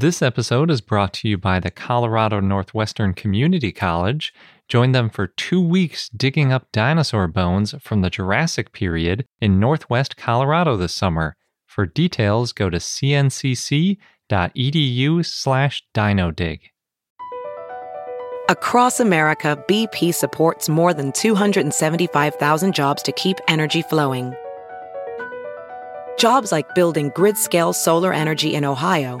This episode is brought to you by the Colorado Northwestern Community College. Join them for 2 weeks digging up dinosaur bones from the Jurassic period in Northwest Colorado this summer. For details, go to cncc.edu/dinodig. Across America, BP supports more than 275,000 jobs to keep energy flowing. Jobs like building grid-scale solar energy in Ohio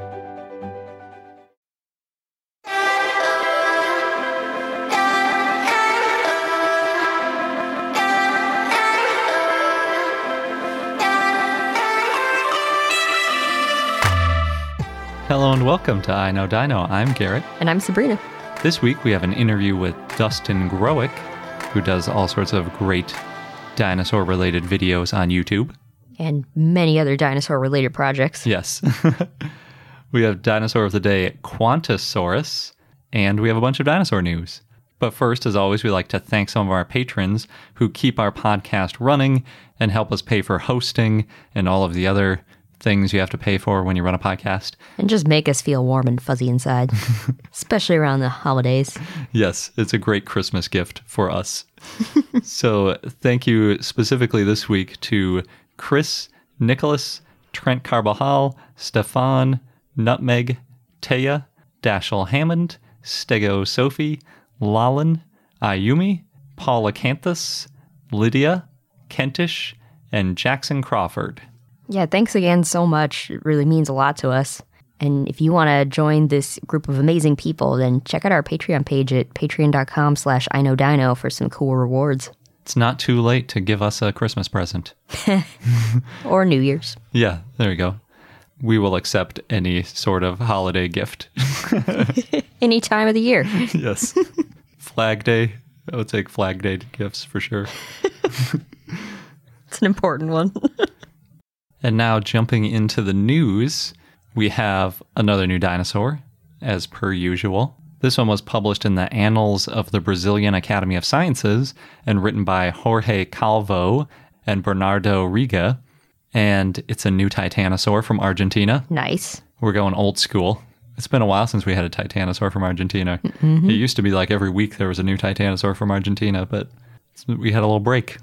Hello and welcome to I Know Dino. I'm Garrett. And I'm Sabrina. This week we have an interview with Dustin Growick, who does all sorts of great dinosaur-related videos on YouTube. And many other dinosaur-related projects. Yes. We have Dinosaur of the Day, Qantassaurus, and we have a bunch of dinosaur news. But first, as always, we like to thank some of our patrons who keep our podcast running and help us pay for hosting and all of the other things you have to pay for when you run a podcast. And just make us feel warm and fuzzy inside, especially around the holidays. Yes, it's a great Christmas gift for us. So thank you specifically this week to Chris, Nicholas, Trent Carbajal, Stefan, Nutmeg, Taya, Dashiell Hammond, Stego Sophie, Lalin, Ayumi, Paula Canthus, Lydia, Kentish, and Jackson Crawford. Yeah, thanks again so much. It really means a lot to us. And if you want to join this group of amazing people, then check out our Patreon page at patreon.com/iknowdino for some cool rewards. It's not too late to give us a Christmas present. Or New Year's. Yeah, there we go. We will accept any sort of holiday gift. Any time of the year. Yes. Flag Day. I would take Flag Day gifts for sure. It's an important one. And now jumping into the news, we have another new dinosaur, as per usual. This one was published in the Annals of the Brazilian Academy of Sciences and written by Jorge Calvo and Bernardo Riga. And it's a new titanosaur from Argentina. Nice. We're going old school. It's been a while since we had a titanosaur from Argentina. Mm-hmm. It used to be like every week there was a new titanosaur from Argentina, but we had a little break.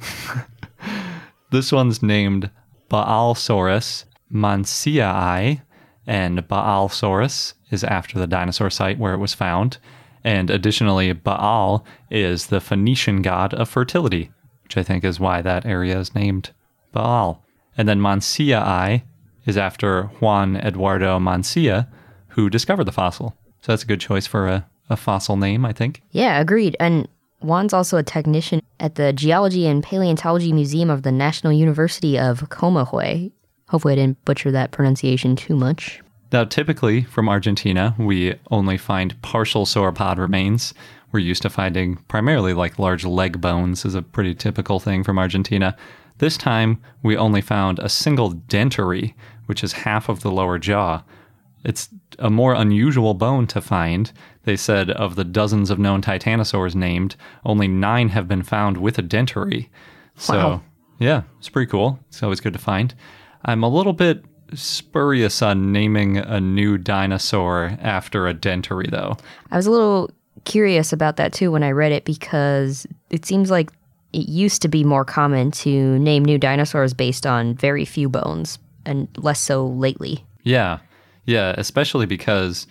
This one's named Baalsaurus, Mansiae, and Baalsaurus is after the dinosaur site where it was found. And additionally, Baal is the Phoenician god of fertility, which I think is why that area is named Baal. And then Mansiae is after Juan Eduardo Mansia, who discovered the fossil. So that's a good choice for a fossil name, I think. Yeah, agreed. And Juan's also a technician at the Geology and Paleontology Museum of the National University of Comahue. Hopefully I didn't butcher that pronunciation too much. Now, typically from Argentina, we only find partial sauropod remains. We're used to finding primarily like large leg bones is a pretty typical thing from Argentina. This time, we only found a single dentary, which is half of the lower jaw. It's a more unusual bone to find. They said of the dozens of known titanosaurs named, only 9 have been found with a dentary. So, wow. Yeah, it's pretty cool. It's always good to find. I'm a little bit spurious on naming a new dinosaur after a dentary, though. I was a little curious about that, too, when I read it, because it seems like it used to be more common to name new dinosaurs based on very few bones, and less so lately. Yeah, especially because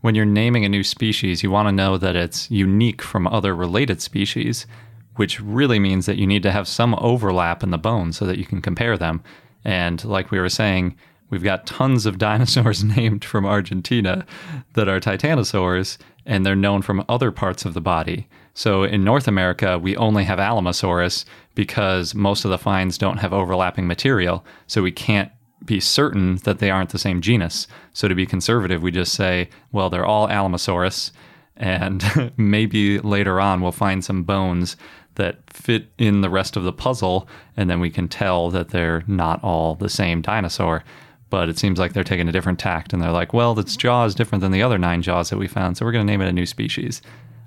when you're naming a new species, you want to know that it's unique from other related species, which really means that you need to have some overlap in the bones so that you can compare them. And like we were saying, we've got tons of dinosaurs named from Argentina that are titanosaurs, and they're known from other parts of the body. So in North America, we only have Alamosaurus because most of the finds don't have overlapping material, so we can't be certain that they aren't the same genus. So to be conservative, we just say, well, they're all Alamosaurus, and maybe later on we'll find some bones that fit in the rest of the puzzle, and then we can tell that they're not all the same dinosaur. But it seems like they're taking a different tact, and they're like, well, its jaw is different than the other 9 jaws that we found, so we're going to name it a new species.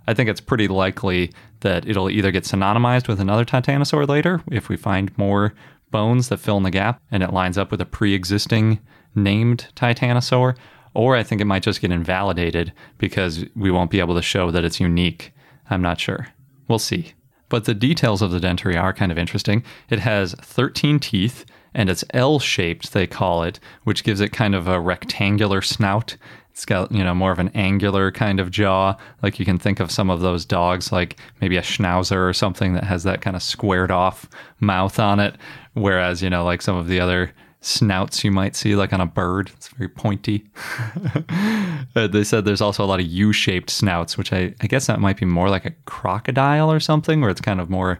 I think it's pretty likely that it'll either get synonymized with another titanosaur later, if we find more bones that fill in the gap, and it lines up with a pre-existing named titanosaur, or I think it might just get invalidated because we won't be able to show that it's unique. I'm not sure. We'll see. But the details of the dentary are kind of interesting. It has 13 teeth, and it's L-shaped, they call it, which gives it kind of a rectangular snout. It's got, you know, more of an angular kind of jaw. Like you can think of some of those dogs, like maybe a schnauzer or something that has that kind of squared off mouth on it. Whereas, you know, like some of the other snouts you might see, like on a bird, it's very pointy. They said there's also a lot of U-shaped snouts, which I guess that might be more like a crocodile or something, where it's kind of more,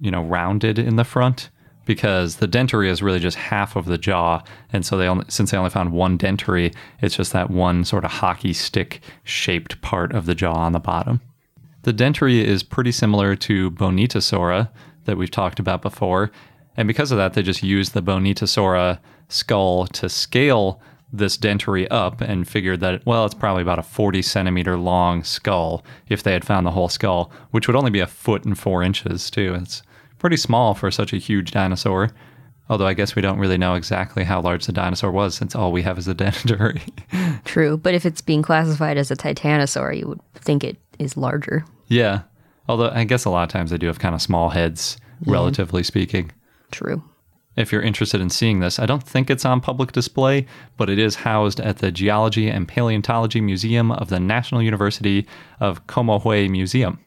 you know, rounded in the front. Because the dentary is really just half of the jaw, and so since they only found one dentary, it's just that one sort of hockey stick shaped part of the jaw on the bottom. The dentary is pretty similar to Bonitasaura that we've talked about before, and because of that, they just used the Bonitasaura skull to scale this dentary up and figured that, well, it's probably about a 40 centimeter long skull if they had found the whole skull, which would only be a foot and 4 inches too. It's pretty small for such a huge dinosaur, although I guess we don't really know exactly how large the dinosaur was since all we have is the dentary. True, but if it's being classified as a titanosaur, you would think it is larger. Yeah, although I guess a lot of times they do have kind of small heads, relatively speaking. True. If you're interested in seeing this, I don't think it's on public display, but it is housed at the Geology and Paleontology Museum of the National University of Comahue Museum.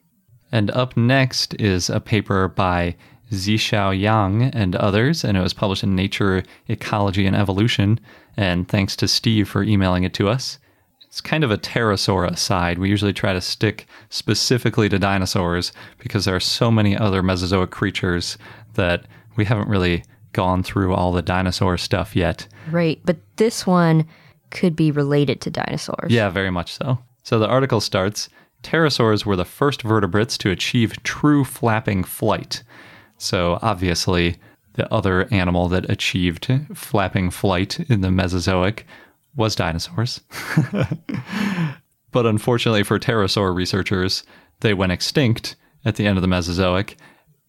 And up next is a paper by Zishao Yang and others, and it was published in Nature, Ecology, and Evolution, and thanks to Steve for emailing it to us. It's kind of a pterosaur aside. We usually try to stick specifically to dinosaurs because there are so many other Mesozoic creatures that we haven't really gone through all the dinosaur stuff yet. Right, but this one could be related to dinosaurs. Yeah, very much so. So the article starts, pterosaurs were the first vertebrates to achieve true flapping flight. So obviously, the other animal that achieved flapping flight in the Mesozoic was dinosaurs. But unfortunately for pterosaur researchers, they went extinct at the end of the Mesozoic,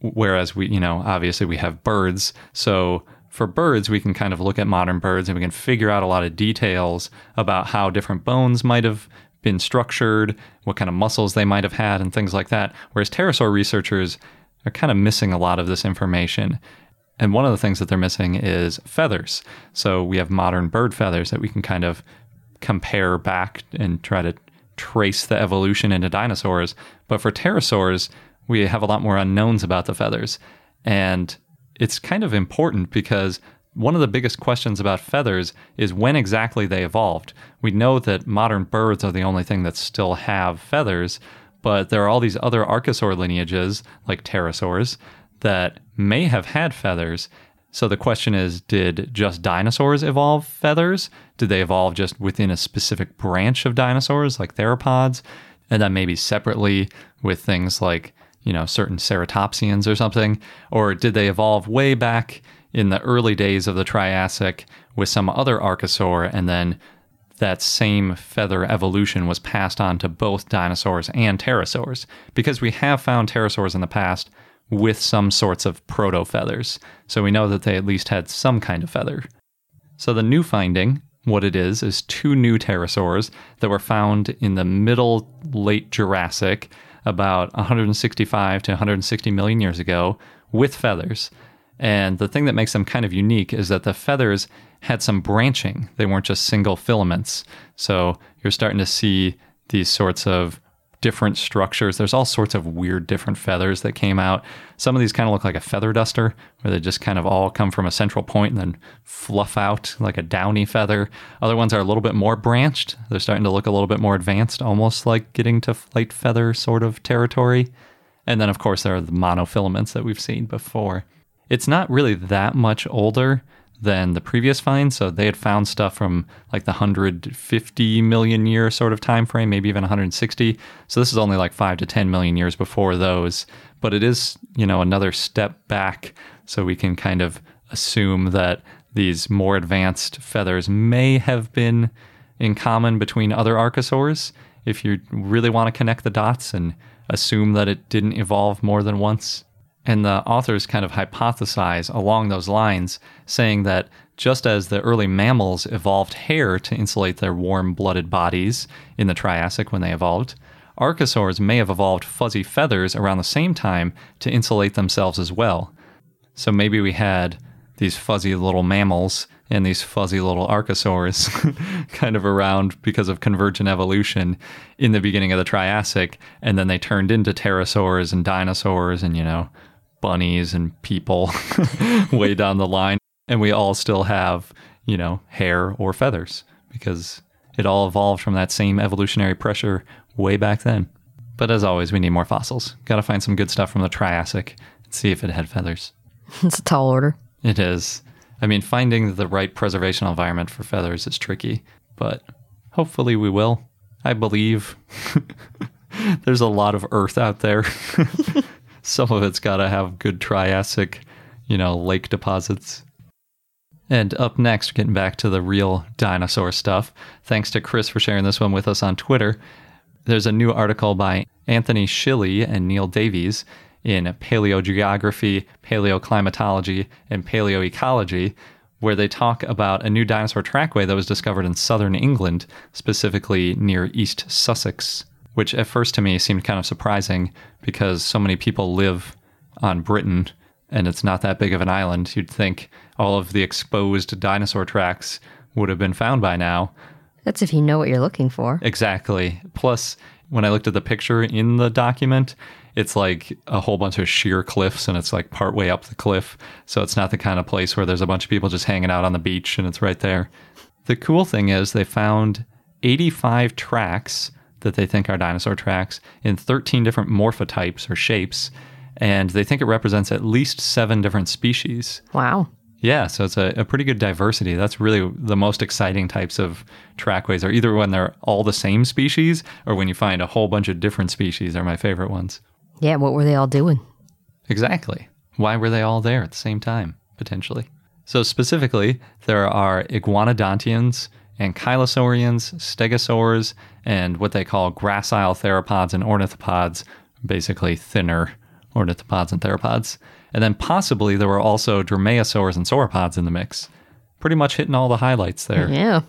whereas we, you know, obviously we have birds. So for birds, we can kind of look at modern birds and we can figure out a lot of details about how different bones might have been structured, what kind of muscles they might have had, and things like that. Whereas pterosaur researchers are kind of missing a lot of this information. And one of the things that they're missing is feathers. So we have modern bird feathers that we can kind of compare back and try to trace the evolution into dinosaurs. But for pterosaurs, we have a lot more unknowns about the feathers. And it's kind of important because one of the biggest questions about feathers is when exactly they evolved. We know that modern birds are the only thing that still have feathers, but there are all these other archosaur lineages, like pterosaurs, that may have had feathers. So the question is, did just dinosaurs evolve feathers? Did they evolve just within a specific branch of dinosaurs, like theropods? And then maybe separately with things like, you know, certain ceratopsians or something? Or did they evolve way back in the early days of the Triassic with some other archosaur, and then that same feather evolution was passed on to both dinosaurs and pterosaurs? Because we have found pterosaurs in the past with some sorts of proto-feathers, so we know that they at least had some kind of feather. So the new finding, what it is 2 new pterosaurs that were found in the middle late Jurassic, about 165 to 160 million years ago, with feathers. And the thing that makes them kind of unique is that the feathers had some branching. They weren't just single filaments. So you're starting to see these sorts of different structures. There's all sorts of weird different feathers that came out. Some of these kind of look like a feather duster, where they just kind of all come from a central point and then fluff out like a downy feather. Other ones are a little bit more branched. They're starting to look a little bit more advanced, almost like getting to flight feather sort of territory. And then, of course, there are the monofilaments that we've seen before. It's not really that much older than the previous find, so they had found stuff from like the 150 million year sort of time frame, maybe even 160. So this is only like 5 to 10 million years before those, but it is, you know, another step back, so we can kind of assume that these more advanced feathers may have been in common between other archosaurs, if you really want to connect the dots and assume that it didn't evolve more than once. And the authors kind of hypothesize along those lines, saying that just as the early mammals evolved hair to insulate their warm-blooded bodies in the Triassic when they evolved, archosaurs may have evolved fuzzy feathers around the same time to insulate themselves as well. So maybe we had these fuzzy little mammals and these fuzzy little archosaurs kind of around because of convergent evolution in the beginning of the Triassic, and then they turned into pterosaurs and dinosaurs and, you know, bunnies and people way down the line. And we all still have, you know, hair or feathers because it all evolved from that same evolutionary pressure way back then. But as always, we need more fossils. Got to find some good stuff from the Triassic and see if it had feathers. It's a tall order. It is. I mean, finding the right preservational environment for feathers is tricky, but hopefully we will. I believe there's a lot of earth out there. Some of it's got to have good Triassic, you know, lake deposits. And up next, getting back to the real dinosaur stuff, thanks to Chris for sharing this one with us on Twitter. There's a new article by Anthony Shilley and Neil Davies in Paleogeography, Paleoclimatology, and Paleoecology, where they talk about a new dinosaur trackway that was discovered in southern England, specifically near East Sussex, which at first to me seemed kind of surprising because so many people live on Britain and it's not that big of an island. You'd think all of the exposed dinosaur tracks would have been found by now. That's if you know what you're looking for. Exactly. Plus, when I looked at the picture in the document, it's like a whole bunch of sheer cliffs and it's like partway up the cliff. So it's not the kind of place where there's a bunch of people just hanging out on the beach and it's right there. The cool thing is they found 85 tracks that they think are dinosaur tracks in 13 different morphotypes or shapes. And they think it represents at least 7 different species. Wow. Yeah, so it's a pretty good diversity. That's really the most exciting types of trackways are either when they're all the same species or when you find a whole bunch of different species are my favorite ones. Yeah, what were they all doing? Exactly. Why were they all there at the same time, potentially? So specifically, there are iguanodontians, ankylosaurians, stegosaurs, and what they call gracile theropods and ornithopods, basically thinner ornithopods and theropods. And then possibly there were also dromaeosaurs and sauropods in the mix. Pretty much hitting all the highlights there. Yeah.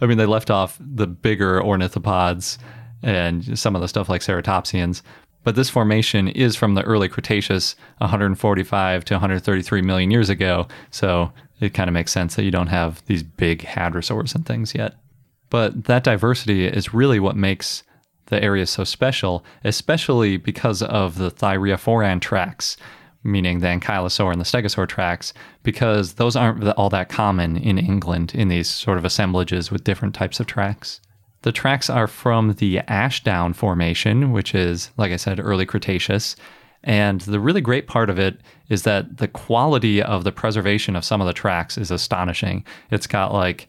I mean, they left off the bigger ornithopods and some of the stuff like ceratopsians. But this formation is from the early Cretaceous, 145 to 133 million years ago. So it kind of makes sense that you don't have these big hadrosaurs and things yet. But that diversity is really what makes the area is so special, especially because of the thyreoforan tracks, meaning the ankylosaur and the stegosaur tracks, because those aren't all that common in England in these sort of assemblages with different types of tracks. The tracks are from the Ashdown Formation, which is, like I said, early Cretaceous. And the really great part of it is that the quality of the preservation of some of the tracks is astonishing. It's got like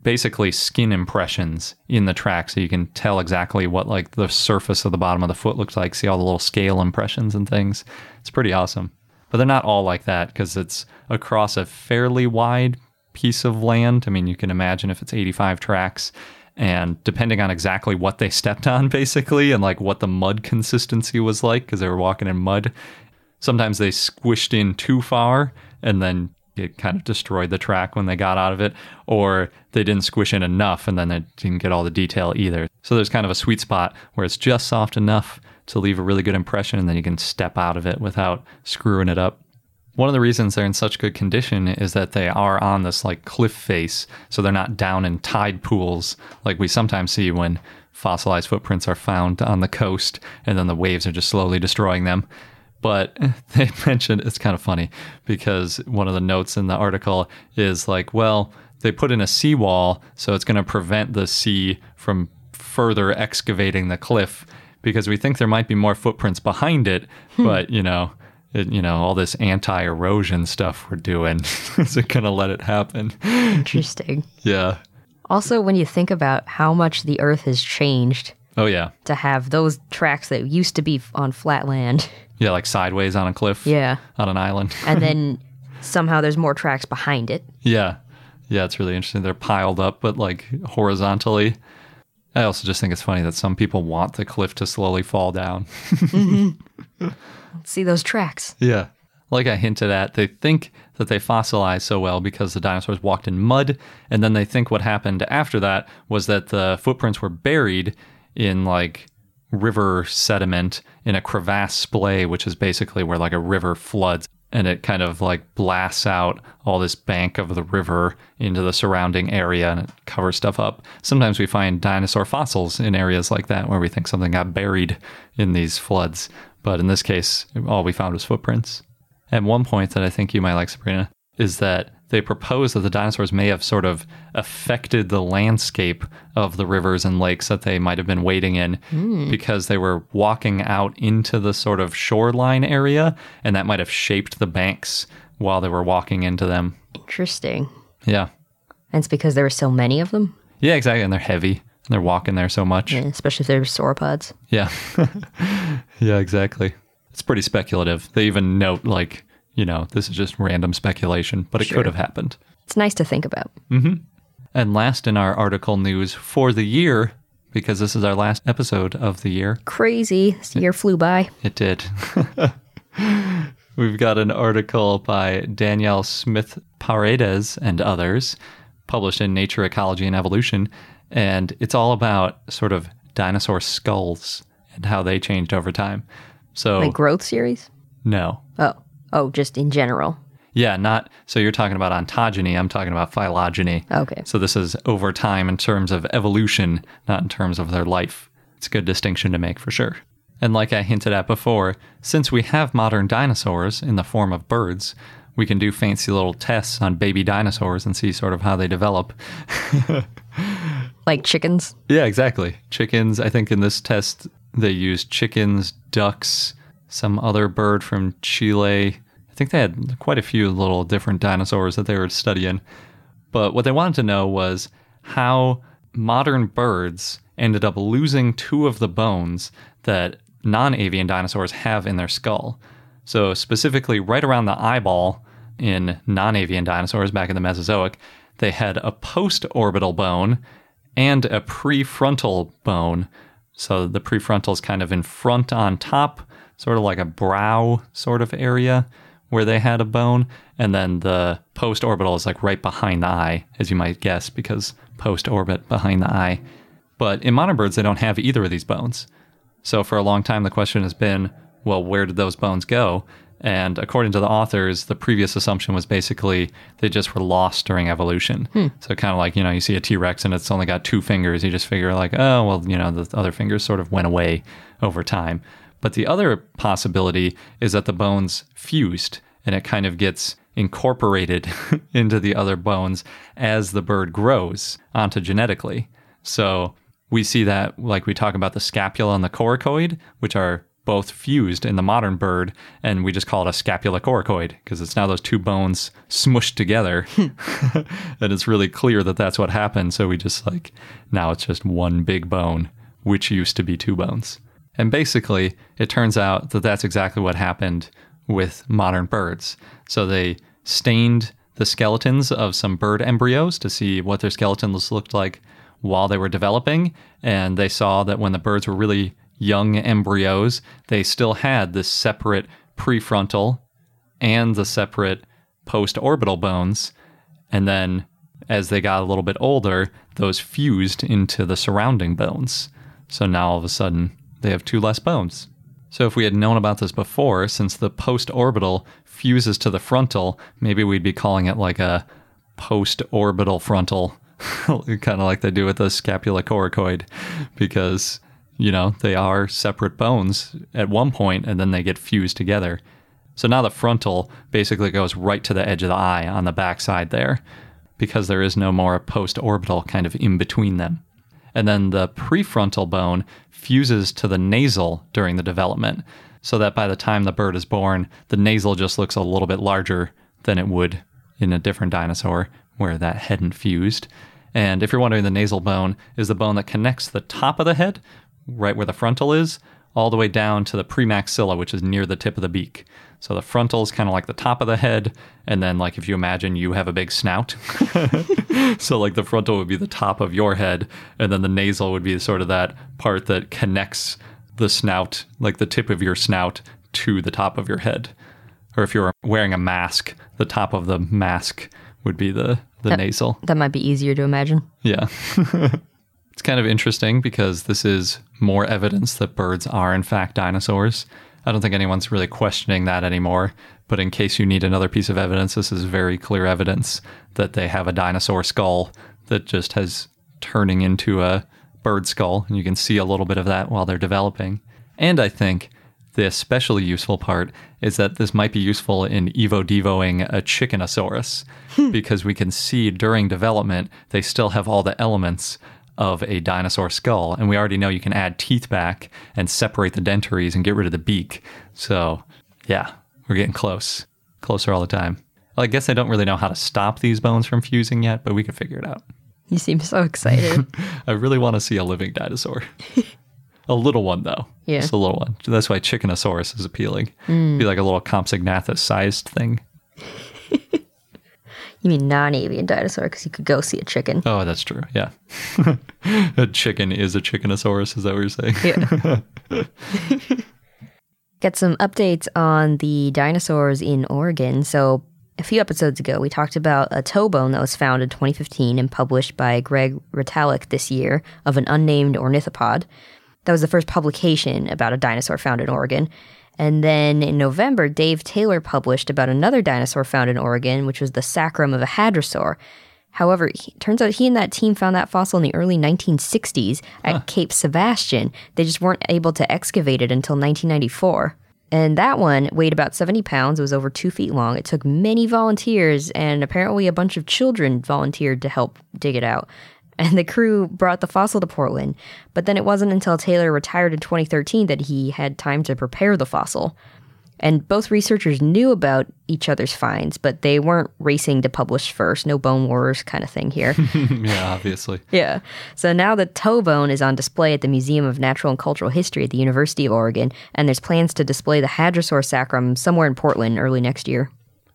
basically skin impressions in the track, so you can tell exactly what like the surface of the bottom of the foot looks like, see all the little scale impressions and things. It's pretty awesome. But they're not all like that because it's across a fairly wide piece of land. I mean, you can imagine if it's 85 tracks and depending on exactly what they stepped on basically and like what the mud consistency was like because they were walking in mud, sometimes they squished in too far and then it kind of destroyed the track when they got out of it, or they didn't squish in enough and then they didn't get all the detail either. So there's kind of a sweet spot where it's just soft enough to leave a really good impression and then you can step out of it without screwing it up. One of the reasons they're in such good condition is that they are on this like cliff face, so they're not down in tide pools like we sometimes see when fossilized footprints are found on the coast and then the waves are just slowly destroying them. But they mentioned, it's kind of funny, because one of the notes in the article is like, well, they put in a seawall, so it's going to prevent the sea from further excavating the cliff, because we think there might be more footprints behind it, but, you know, all this anti-erosion stuff we're doing isn't going to let it happen. Interesting. Yeah. Also, when you think about how much the Earth has changed. Oh, yeah. To have those tracks that used to be on flat land. Yeah, like sideways on a cliff. Yeah. On an island. And then somehow there's more tracks behind it. Yeah. Yeah, it's really interesting. They're piled up, but like horizontally. I also just think it's funny that some people want the cliff to slowly fall down. Mm-hmm. See those tracks. Yeah. Like I hinted at, they think that they fossilized so well because the dinosaurs walked in mud, and then they think what happened after that was that the footprints were buried in like river sediment in a crevasse splay, which is basically where like a river floods, and it kind of like blasts out all this bank of the river into the surrounding area, and it covers stuff up. Sometimes we find dinosaur fossils in areas like that where we think something got buried in these floods, but in this case, all we found was footprints. And one point that I think you might like, Sabrina, is that they propose that the dinosaurs may have sort of affected the landscape of the rivers and lakes that they might have been wading in because they were walking out into the sort of shoreline area, and that might have shaped the banks while they were walking into them. Interesting. Yeah. And it's because there were so many of them? Yeah, exactly. And they're heavy. And they're walking there so much. Yeah, especially if they're sauropods. Yeah. Yeah, exactly. It's pretty speculative. They even note, like, you know, this is just random speculation, but it could have happened. It's nice to think about. Mm-hmm. And last in our article news for the year, because this is our last episode of the year. Crazy. This year flew by. It did. We've got an article by Danielle Smith Paredes and others published in Nature, Ecology, and Evolution. And it's all about sort of dinosaur skulls and how they changed over time. So, like growth series? No. Oh, just in general. Yeah, so you're talking about ontogeny, I'm talking about phylogeny. Okay. So this is over time in terms of evolution, not in terms of their life. It's a good distinction to make for sure. And like I hinted at before, since we have modern dinosaurs in the form of birds, we can do fancy little tests on baby dinosaurs and see sort of how they develop. Like chickens? Yeah, exactly. Chickens, I think in this test, they used chickens, ducks, some other bird from Chile. I think they had quite a few little different dinosaurs that they were studying. But what they wanted to know was how modern birds ended up losing two of the bones that non-avian dinosaurs have in their skull. So specifically right around the eyeball in non-avian dinosaurs back in the Mesozoic, they had a post-orbital bone and a prefrontal bone. So the prefrontal is kind of in front on top, sort of like a brow sort of area where they had a bone. And then the post-orbital is like right behind the eye, as you might guess, because post-orbit behind the eye. But in modern birds, they don't have either of these bones. So for a long time, the question has been, well, where did those bones go? And according to the authors, the previous assumption was basically they just were lost during evolution. So kind of like, you know, you see a T-Rex and it's only got two fingers. You just figure like, oh, well, you know, the other fingers sort of went away over time. But the other possibility is that the bones fused and it kind of gets incorporated into the other bones as the bird grows ontogenetically. So we see that, like we talk about the scapula and the coracoid, which are both fused in the modern bird, and we just call it a scapula coracoid because it's now those two bones smushed together. And it's really clear that that's what happened. So we just like, now it's just one big bone, which used to be two bones. And basically, it turns out that that's exactly what happened with modern birds. So they stained the skeletons of some bird embryos to see what their skeletons looked like while they were developing. And they saw that when the birds were really young embryos, they still had this separate prefrontal and the separate post-orbital bones. And then as they got a little bit older, those fused into the surrounding bones. So now all of a sudden they have two less bones. So if we had known about this before, since the post-orbital fuses to the frontal, maybe we'd be calling it like a post-orbital frontal, kind of like they do with the scapula coracoid, because, you know, they are separate bones at one point, and then they get fused together. So now the frontal basically goes right to the edge of the eye on the backside there, because there is no more post-orbital kind of in between them. And then the prefrontal bone fuses to the nasal during the development, so that by the time the bird is born, the nasal just looks a little bit larger than it would in a different dinosaur where that hadn't fused. And if you're wondering, the nasal bone is the bone that connects the top of the head, right where the frontal is, all the way down to the premaxilla, which is near the tip of the beak. So the frontal is kind of like the top of the head, and then like if you imagine you have a big snout, so like the frontal would be the top of your head, and then the nasal would be sort of that part that connects the snout, like the tip of your snout, to the top of your head. Or if you're wearing a mask, the top of the mask would be the nasal. That might be easier to imagine. Yeah. It's kind of interesting because this is more evidence that birds are in fact dinosaurs. I don't think anyone's really questioning that anymore, but in case you need another piece of evidence, this is very clear evidence that they have a dinosaur skull that just has turning into a bird skull, and you can see a little bit of that while they're developing. And I think the especially useful part is that this might be useful in evo-devoing a Chickenosaurus, because we can see during development they still have all the elements of a dinosaur skull, and we already know you can add teeth back and separate the dentaries and get rid of the beak. So yeah, we're getting closer all the time. Well, I guess I don't really know how to stop these bones from fusing yet, but we can figure it out. You seem so excited. I really want to see a living dinosaur. A little one, though. Yeah, just a little one. That's why Chickenosaurus is appealing. Be like a little Compsognathus sized thing. You mean non-avian dinosaur, because you could go see a chicken. Oh, that's true. Yeah. A chicken is a Chickenosaurus. Is that what you're saying? Yeah. Got some updates on the dinosaurs in Oregon. So a few episodes ago, we talked about a toe bone that was found in 2015 and published by Greg Retallick this year of an unnamed ornithopod. That was the first publication about a dinosaur found in Oregon. And then in November, Dave Taylor published about another dinosaur found in Oregon, which was the sacrum of a hadrosaur. However, it turns out he and that team found that fossil in the early 1960s at Cape Sebastian. They just weren't able to excavate it until 1994. And that one weighed about 70 pounds. It was over 2 feet long. It took many volunteers, and apparently a bunch of children volunteered to help dig it out. And the crew brought the fossil to Portland. But then it wasn't until Taylor retired in 2013 that he had time to prepare the fossil. And both researchers knew about each other's finds, but they weren't racing to publish first. No bone wars kind of thing here. Yeah, obviously. Yeah. So now the toe bone is on display at the Museum of Natural and Cultural History at the University of Oregon. And there's plans to display the hadrosaur sacrum somewhere in Portland early next year.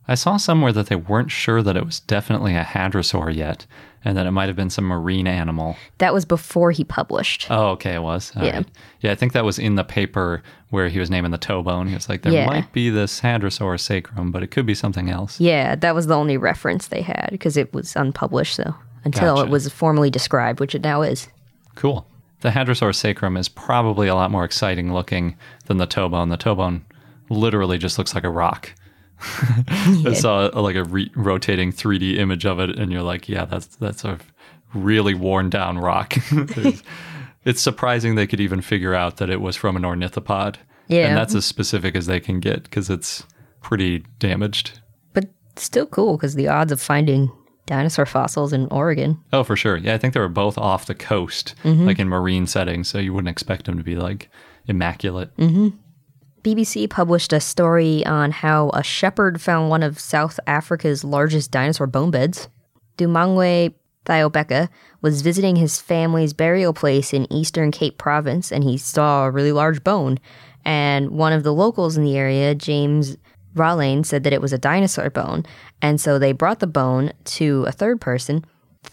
I saw somewhere that they weren't sure that it was definitely a hadrosaur yet, and that it might have been some marine animal. That was before he published. Oh, okay, it was? All right. Yeah, I think that was in the paper where he was naming the toe bone. He was like, there might be this hadrosaur sacrum, but it could be something else. Yeah, that was the only reference they had, because it was unpublished, so until it was formally described, which it now is. Cool. The hadrosaur sacrum is probably a lot more exciting looking than the toe bone. The toe bone literally just looks like a rock. I saw like a rotating 3D image of it, and you're like, yeah, that's a really worn down rock. It's surprising they could even figure out that it was from an ornithopod. Yeah. And that's as specific as they can get, because it's pretty damaged. But still cool, because the odds of finding dinosaur fossils in Oregon. Oh, for sure. Yeah, I think they were both off the coast, like in marine settings, so you wouldn't expect them to be like immaculate. Mm-hmm. BBC published a story on how a shepherd found one of South Africa's largest dinosaur bone beds. Dumangwe Thiobeka was visiting his family's burial place in eastern Cape Province, and he saw a really large bone. And one of the locals in the area, James Lalin, said that it was a dinosaur bone. And so they brought the bone to a third person,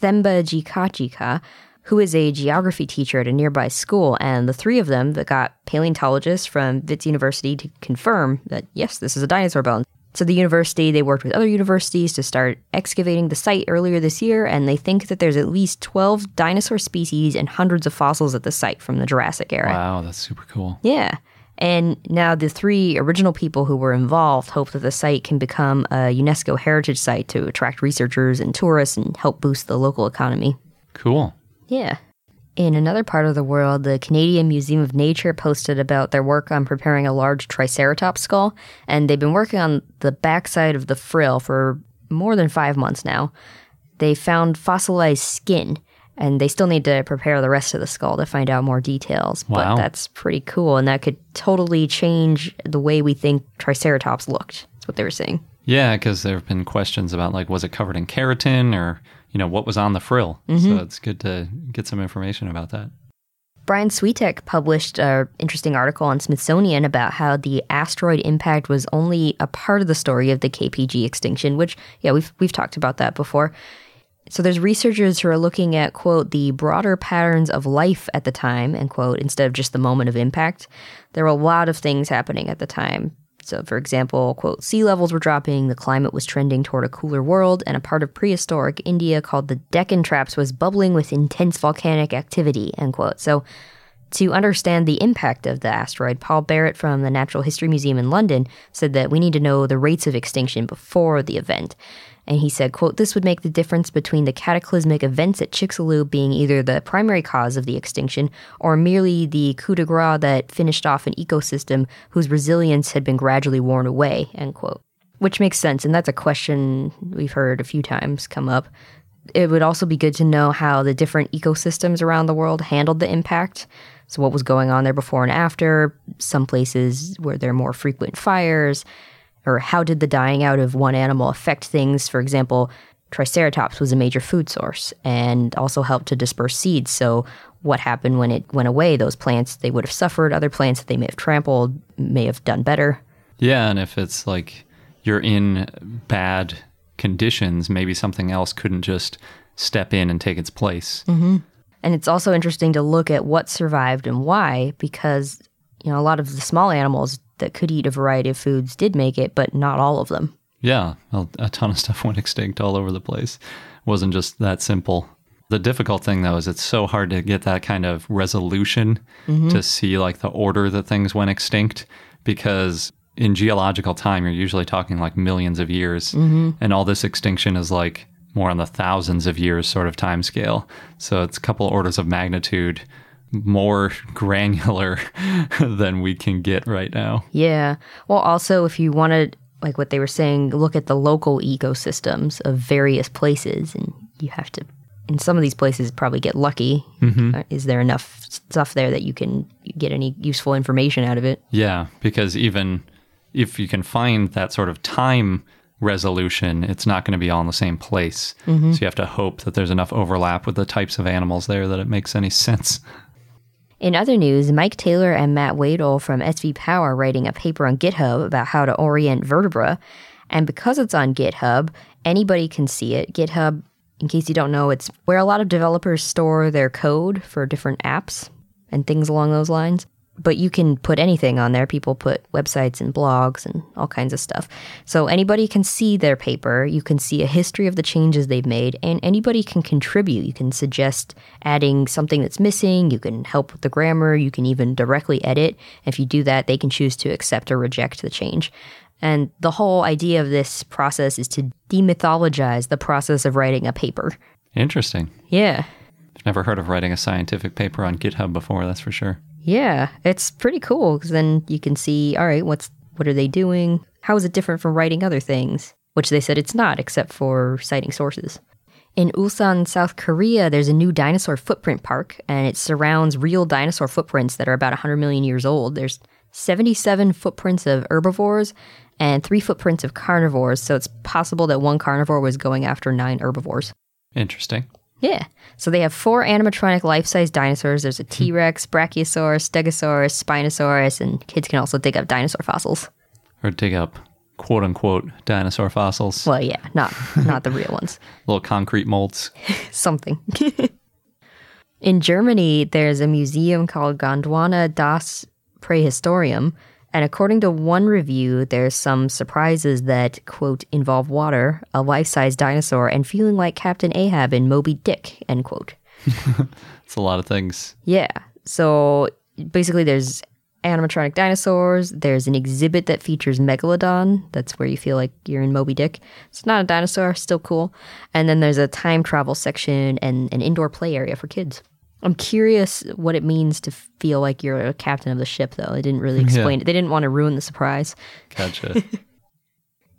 Themba Jikajika, who is a geography teacher at a nearby school, and the three of them that got paleontologists from Wits University to confirm that, yes, this is a dinosaur bone. So the university, they worked with other universities to start excavating the site earlier this year, and they think that there's at least 12 dinosaur species and hundreds of fossils at the site from the Jurassic era. Wow, that's super cool. Yeah. And now the three original people who were involved hope that the site can become a UNESCO heritage site to attract researchers and tourists and help boost the local economy. Cool. Yeah. In another part of the world, the Canadian Museum of Nature posted about their work on preparing a large triceratops skull, and they've been working on the backside of the frill for more than 5 months now. They found fossilized skin, and they still need to prepare the rest of the skull to find out more details. Wow. But that's pretty cool, and that could totally change the way we think triceratops looked. That's what they were saying. Yeah, because there have been questions about, like, was it covered in keratin or, you know, what was on the frill? So it's good to get some information about that. Brian Switek published an interesting article on Smithsonian about how the asteroid impact was only a part of the story of the KPG extinction, which, yeah, we've talked about that before. So there's researchers who are looking at, quote, the broader patterns of life at the time, end quote, instead of just the moment of impact. There were a lot of things happening at the time. So, for example, quote, sea levels were dropping, the climate was trending toward a cooler world, and a part of prehistoric India called the Deccan Traps was bubbling with intense volcanic activity, end quote. So, to understand the impact of the asteroid, Paul Barrett from the Natural History Museum in London said that we need to know the rates of extinction before the event. And he said, quote, this would make the difference between the cataclysmic events at Chicxulub being either the primary cause of the extinction or merely the coup de grace that finished off an ecosystem whose resilience had been gradually worn away, end quote. Which makes sense, and that's a question we've heard a few times come up. It would also be good to know how the different ecosystems around the world handled the impact. So what was going on there before and after? Some places were there more frequent fires? Or how did the dying out of one animal affect things? For example, Triceratops was a major food source and also helped to disperse seeds. So what happened when it went away? Those plants, they would have suffered. Other plants that they may have trampled may have done better. Yeah, and if it's like you're in bad conditions, maybe something else couldn't just step in and take its place. Mm-hmm. And it's also interesting to look at what survived and why, because, you know, a lot of the small animals that could eat a variety of foods did make it, but not all of them. Yeah, a ton of stuff went extinct all over the place. It wasn't just that simple. The difficult thing, though, is it's so hard to get that kind of resolution to see, like, the order that things went extinct, because in geological time, you're usually talking, like, millions of years, and all this extinction is, like, more on the thousands of years sort of time scale. So it's a couple orders of magnitude more granular than we can get right now. Yeah. Well, also, if you want to, like what they were saying, look at the local ecosystems of various places, and you have to, in some of these places, probably get lucky. Is there enough stuff there that you can get any useful information out of it? Yeah, because even if you can find that sort of time resolution, it's not going to be all in the same place. So you have to hope that there's enough overlap with the types of animals there that it makes any sense. In other news, Mike Taylor and Matt Wadle from SV Power are writing a paper on GitHub about how to orient vertebrae. And because it's on GitHub, anybody can see it. GitHub, in case you don't know, it's where a lot of developers store their code for different apps and things along those lines. But you can put anything on there. People put websites and blogs and all kinds of stuff. So anybody can see their paper. You can see a history of the changes they've made, and anybody can contribute. You can suggest adding something that's missing. You can help with the grammar. You can even directly edit. If you do that, they can choose to accept or reject the change. And the whole idea of this process is to demythologize the process of writing a paper. Interesting. Yeah. I've never heard of writing a scientific paper on GitHub before, that's for sure. Yeah, it's pretty cool, because then you can see, all right, what are they doing? How is it different from writing other things? Which they said it's not, except for citing sources. In Ulsan, South Korea, there's a new dinosaur footprint park, and it surrounds real dinosaur footprints that are about 100 million years old. There's 77 footprints of herbivores and 3 footprints of carnivores, so it's possible that one carnivore was going after 9 herbivores. Interesting. Yeah. So they have 4 animatronic life-size dinosaurs. There's a T-Rex, Brachiosaurus, Stegosaurus, Spinosaurus, and kids can also dig up dinosaur fossils. Or dig up, quote-unquote, dinosaur fossils. Well, yeah, not the real ones. Little concrete molds. Something. In Germany, there's a museum called Gondwana Das Prähistorium, and according to one review, there's some surprises that, quote, involve water, a life-size dinosaur, and feeling like Captain Ahab in Moby Dick, end quote. It's a lot of things. Yeah. So basically there's animatronic dinosaurs. There's an exhibit that features Megalodon. That's where you feel like you're in Moby Dick. It's not a dinosaur. Still cool. And then there's a time travel section and an indoor play area for kids. I'm curious what it means to feel like you're a captain of the ship, though. They didn't really explain it. They didn't want to ruin the surprise. Gotcha.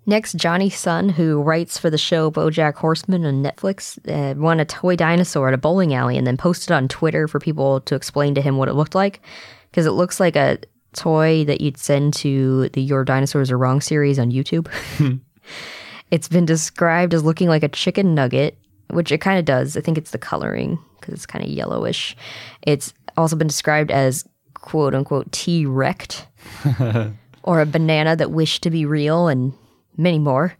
Next, Johnny Sun, who writes for the show BoJack Horseman on Netflix, won a toy dinosaur at a bowling alley and then posted on Twitter for people to explain to him what it looked like, because it looks like a toy that you'd send to the Your Dinosaurs Are Wrong series on YouTube. It's been described as looking like a chicken nugget which it kind of does. I think it's the coloring because it's kind of yellowish. It's also been described as quote unquote T-rect or a banana that wished to be real and many more.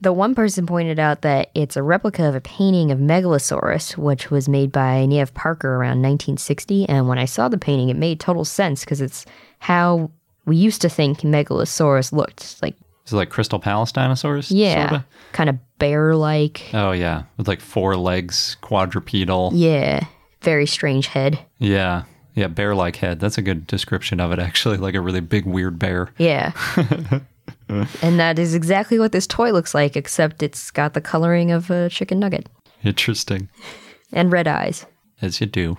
The one person pointed out that it's a replica of a painting of Megalosaurus, which was made by Neve Parker around 1960. And when I saw the painting, it made total sense because it's how we used to think Megalosaurus looked like. Is it like Crystal Palace dinosaurs? Yeah, sorta? Kind of bear-like. Oh, yeah. With like four legs, quadrupedal. Yeah, very strange head. Yeah, yeah, bear-like head. That's a good description of it, actually, like a really big, weird bear. Yeah. And that is exactly what this toy looks like, except it's got the coloring of a chicken nugget. Interesting. And red eyes. As you do.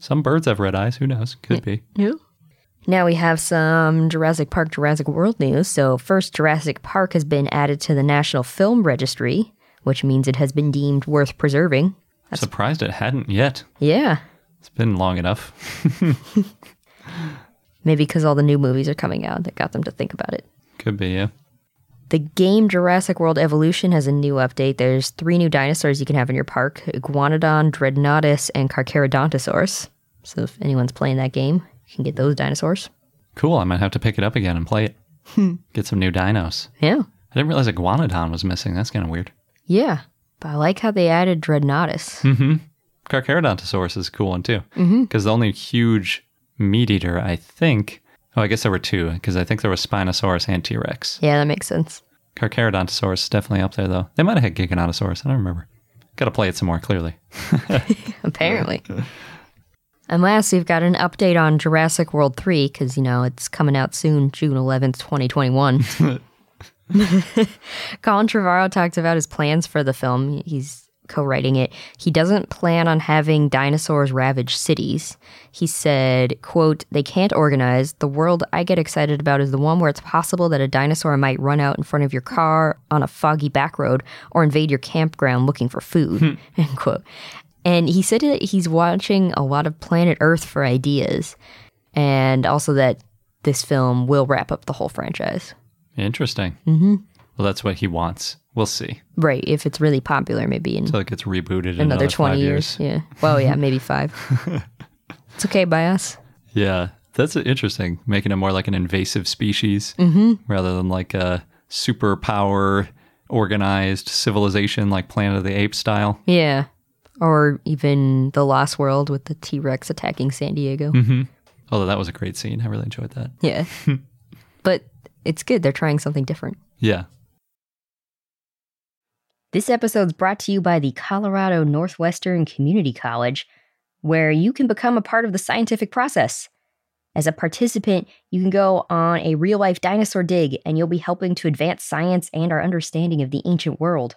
Some birds have red eyes. Who knows? Could be. Who? Now we have some Jurassic Park, Jurassic World news. So first, Jurassic Park has been added to the National Film Registry, which means it has been deemed worth preserving. That's surprised it hadn't yet. Yeah. It's been long enough. Maybe because all the new movies are coming out that got them to think about it. Could be, yeah. The game Jurassic World Evolution has a new update. There's 3 new dinosaurs you can have in your park. Iguanodon, Dreadnoughtus, and Carcharodontosaurus. So if anyone's playing that game, you can get those dinosaurs. Cool. I might have to pick it up again and play it. Get some new dinos. Yeah. I didn't realize Iguanodon was missing. That's kind of weird. Yeah. But I like how they added Dreadnoughtus. Mm-hmm. Carcharodontosaurus is a cool one, too. Mm-hmm. Because the only huge meat eater, I think. Oh, I guess there were 2, because I think there was Spinosaurus and T-Rex. Yeah, that makes sense. Carcharodontosaurus is definitely up there, though. They might have had Giganotosaurus. I don't remember. Got to play it some more, clearly. Apparently. And last, we've got an update on Jurassic World 3, because, you know, it's coming out soon, June 11th, 2021. Colin Trevorrow talked about his plans for the film. He's co-writing it. He doesn't plan on having dinosaurs ravage cities. He said, quote, "They can't organize. The world I get excited about is the one where it's possible that a dinosaur might run out in front of your car on a foggy back road or invade your campground looking for food," end quote. And he said that he's watching a lot of Planet Earth for ideas, and also that this film will wrap up the whole franchise. Interesting. Mm-hmm. Well, that's what he wants. We'll see. Right. If it's really popular, maybe. Until it gets rebooted in another 20 years. Yeah. Well, yeah, maybe 5. It's okay by us. Yeah. That's interesting. Making it more like an invasive species rather than like a superpower, organized civilization like Planet of the Apes style. Yeah. Or even The Lost World with the T-Rex attacking San Diego. Mm-hmm. Although that was a great scene. I really enjoyed that. Yeah. But it's good. They're trying something different. Yeah. This episode's brought to you by the Colorado Northwestern Community College, where you can become a part of the scientific process. As a participant, you can go on a real-life dinosaur dig, and you'll be helping to advance science and our understanding of the ancient world.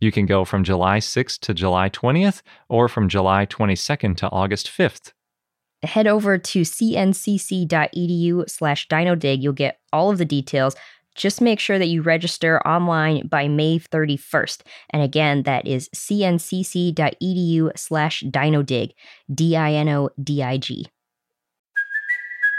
You can go from July 6th to July 20th or from July 22nd to August 5th. Head over to cncc.edu/dinodig. You'll get all of the details. Just make sure that you register online by May 31st. And again, that is cncc.edu/dinodig, DINODIG.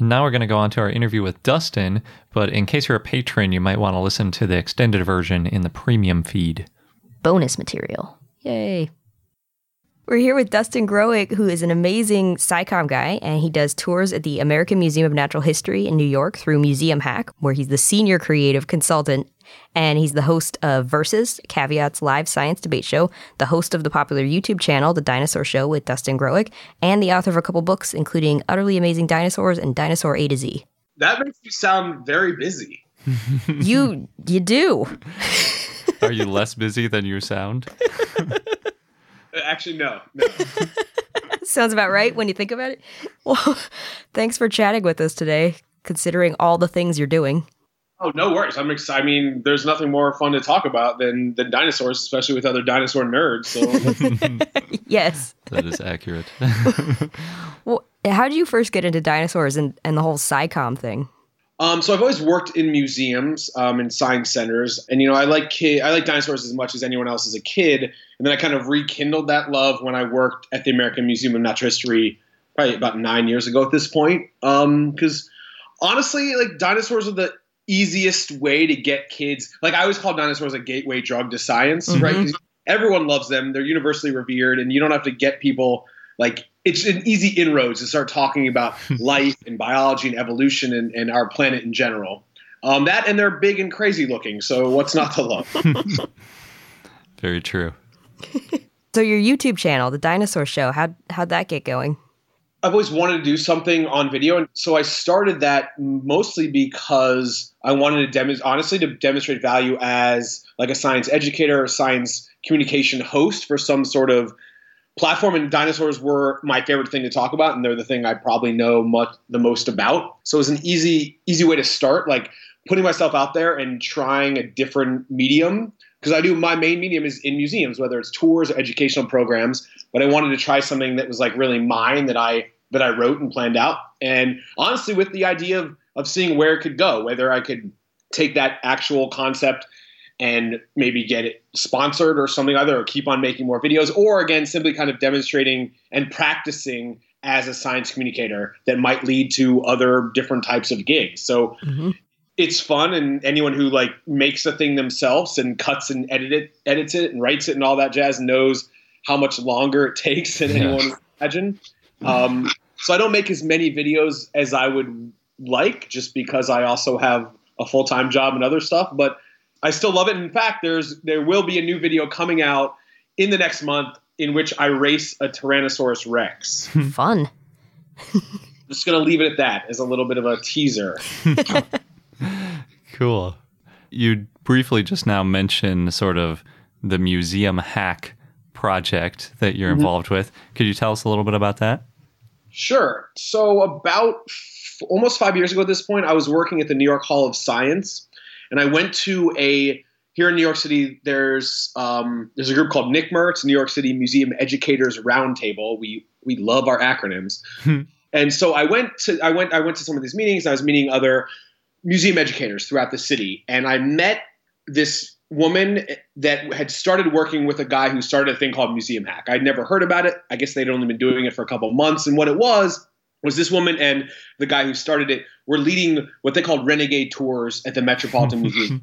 Now we're going to go on to our interview with Dustin, but in case you're a patron, you might want to listen to the extended version in the premium feed. Bonus material. Yay. We're here with Dustin Growick, who is an amazing SciComm guy, and he does tours at the American Museum of Natural History in New York through Museum Hack, where he's the senior creative consultant, and he's the host of Versus, Caveat's live science debate show, the host of the popular YouTube channel, The Dinosaur Show with Dustin Growick, and the author of a couple books, including Utterly Amazing Dinosaurs and Dinosaur A to Z. That makes you sound very busy. You do. Are you less busy than you sound? Actually, no. Sounds about right when you think about it. Well, thanks for chatting with us today, considering all the things you're doing. Oh, no worries. I'm excited. I mean, there's nothing more fun to talk about than dinosaurs, especially with other dinosaur nerds. So. Yes. That is accurate. Well, how did you first get into dinosaurs and the whole SciComm thing? So I've always worked in museums and science centers. And, you know, I like dinosaurs as much as anyone else as a kid. And then I kind of rekindled that love when I worked at the American Museum of Natural History probably about 9 years ago at this point. Because honestly, like, dinosaurs are the easiest way to get kids. Like, I always call dinosaurs a gateway drug to science, right? 'Cause everyone loves them. They're universally revered, and you don't have to get people, like, it's an easy inroads to start talking about life and biology and evolution and our planet in general. That, and they're big and crazy looking. So what's not to love? Very true. So your YouTube channel, The Dinosaur Show, how'd that get going? I've always wanted to do something on video, and so I started that mostly because I wanted to demonstrate value as like a science educator, a science communication host for some sort of platform, and dinosaurs were my favorite thing to talk about, and they're the thing I probably know the most about. So it was an easy way to start, like putting myself out there and trying a different medium. Because my main medium is in museums, whether it's tours or educational programs. But I wanted to try something that was like really mine, that I wrote and planned out. And honestly, with the idea of seeing where it could go, whether I could take that actual concept and maybe get it sponsored or something other, or keep on making more videos, or again, simply kind of demonstrating and practicing as a science communicator that might lead to other different types of gigs. So. Mm-hmm. It's fun, and anyone who like makes a thing themselves and cuts and edits it and writes it and all that jazz knows how much longer it takes than anyone would imagine. So I don't make as many videos as I would like, just because I also have a full-time job and other stuff, but I still love it. In fact, there will be a new video coming out in the next month in which I race a Tyrannosaurus Rex. Fun. Just going to leave it at that as a little bit of a teaser. Cool. You briefly just now mentioned sort of the Museum Hack project that you're involved with. Could you tell us a little bit about that? Sure. So about almost 5 years ago at this point, I was working at the New York Hall of Science, and I went to here in New York City, there's a group called NYCMER. It's New York City Museum Educators Roundtable. We love our acronyms. And so I went to some of these meetings. I was meeting other museum educators throughout the city. And I met this woman that had started working with a guy who started a thing called Museum Hack. I'd never heard about it. I guess they'd only been doing it for a couple of months. And what it was this woman and the guy who started it were leading what they called renegade tours at the Metropolitan Museum.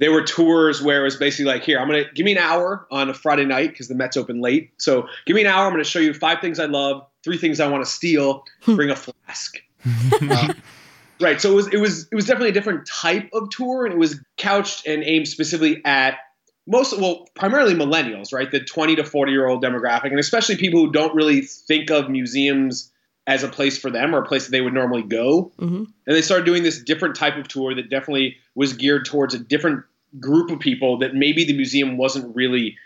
They were tours where it was basically like, here, give me an hour on a Friday night because the Met's open late. So give me an hour. I'm going to show you 5 things I love, 3 things I want to steal, bring a flask. Right. So it was definitely a different type of tour, and it was couched and aimed specifically at primarily millennials, right? The 20 to 40-year-old demographic, and especially people who don't really think of museums as a place for them or a place that they would normally go. Mm-hmm. And they started doing this different type of tour that definitely was geared towards a different group of people that maybe the museum wasn't really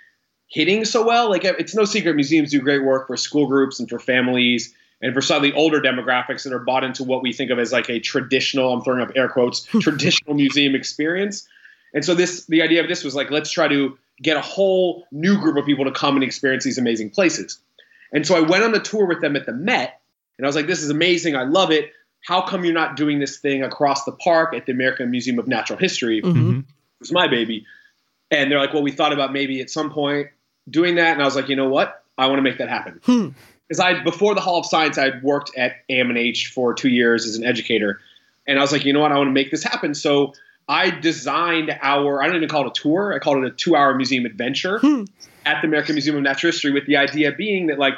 hitting so well. Like, it's no secret museums do great work for school groups and for families and for slightly older demographics that are bought into what we think of as like a traditional, I'm throwing up air quotes, traditional museum experience. And so this, the idea of this was like, let's try to get a whole new group of people to come and experience these amazing places. And so I went on the tour with them at the Met, and I was like, this is amazing. I love it. How come you're not doing this thing across the park at the American Museum of Natural History? Mm-hmm. It was my baby. And they're like, well, we thought about maybe at some point doing that. And I was like, you know what? I want to make that happen. Because before the Hall of Science, I'd worked at AMNH for 2 years as an educator. And I was like, you know what? I want to make this happen. So I designed I don't even call it a tour. I called it a 2-hour museum adventure at the American Museum of Natural History, with the idea being that, like,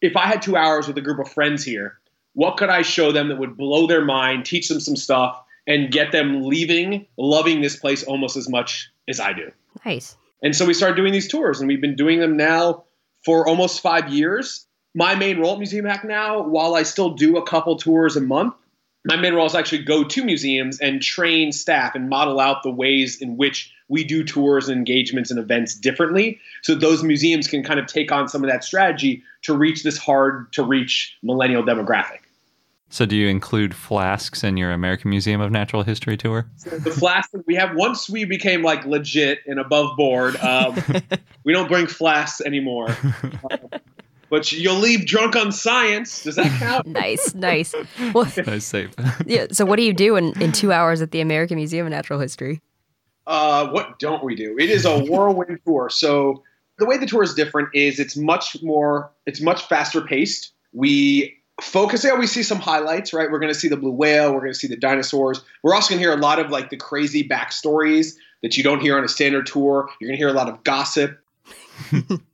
if I had 2 hours with a group of friends here, what could I show them that would blow their mind, teach them some stuff, and get them leaving, loving this place almost as much as I do. Nice. And so we started doing these tours, and we've been doing them now for almost 5 years. My main role at Museum Hack now, while I still do a couple tours a month, my main role is actually go to museums and train staff and model out the ways in which we do tours and engagements and events differently, so those museums can kind of take on some of that strategy to reach this hard-to-reach millennial demographic. So do you include flasks in your American Museum of Natural History tour? So the flasks we have, once we became like legit and above board, we don't bring flasks anymore. But you'll leave drunk on science. Does that count? Nice. Well, nice save. Yeah. So what do you do in 2 hours at the American Museum of Natural History? What don't we do? It is a whirlwind tour. So the way the tour is different is it's much faster paced. We focus there. We see some highlights, right? We're going to see the blue whale. We're going to see the dinosaurs. We're also going to hear a lot of like the crazy backstories that you don't hear on a standard tour. You're going to hear a lot of gossip.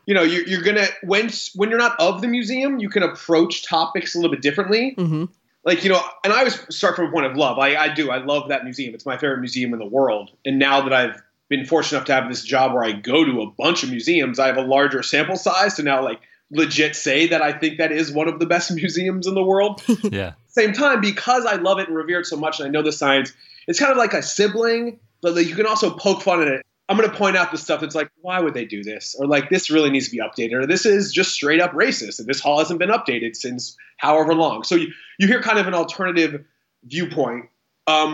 You know, you're gonna when you're not of the museum, you can approach topics a little bit differently. Mm-hmm. Like, you know, and I always start from a point of love. I love that museum. It's my favorite museum in the world. And now that I've been fortunate enough to have this job where I go to a bunch of museums, I have a larger sample size to now like legit say that I think that is one of the best museums in the world. Yeah. Same time, because I love it and revere it so much, and I know the science, it's kind of like a sibling, but like you can also poke fun at it. I'm going to point out the stuff that's like, why would they do this? Or like, this really needs to be updated. Or this is just straight up racist. And this hall hasn't been updated since however long. So you hear kind of an alternative viewpoint.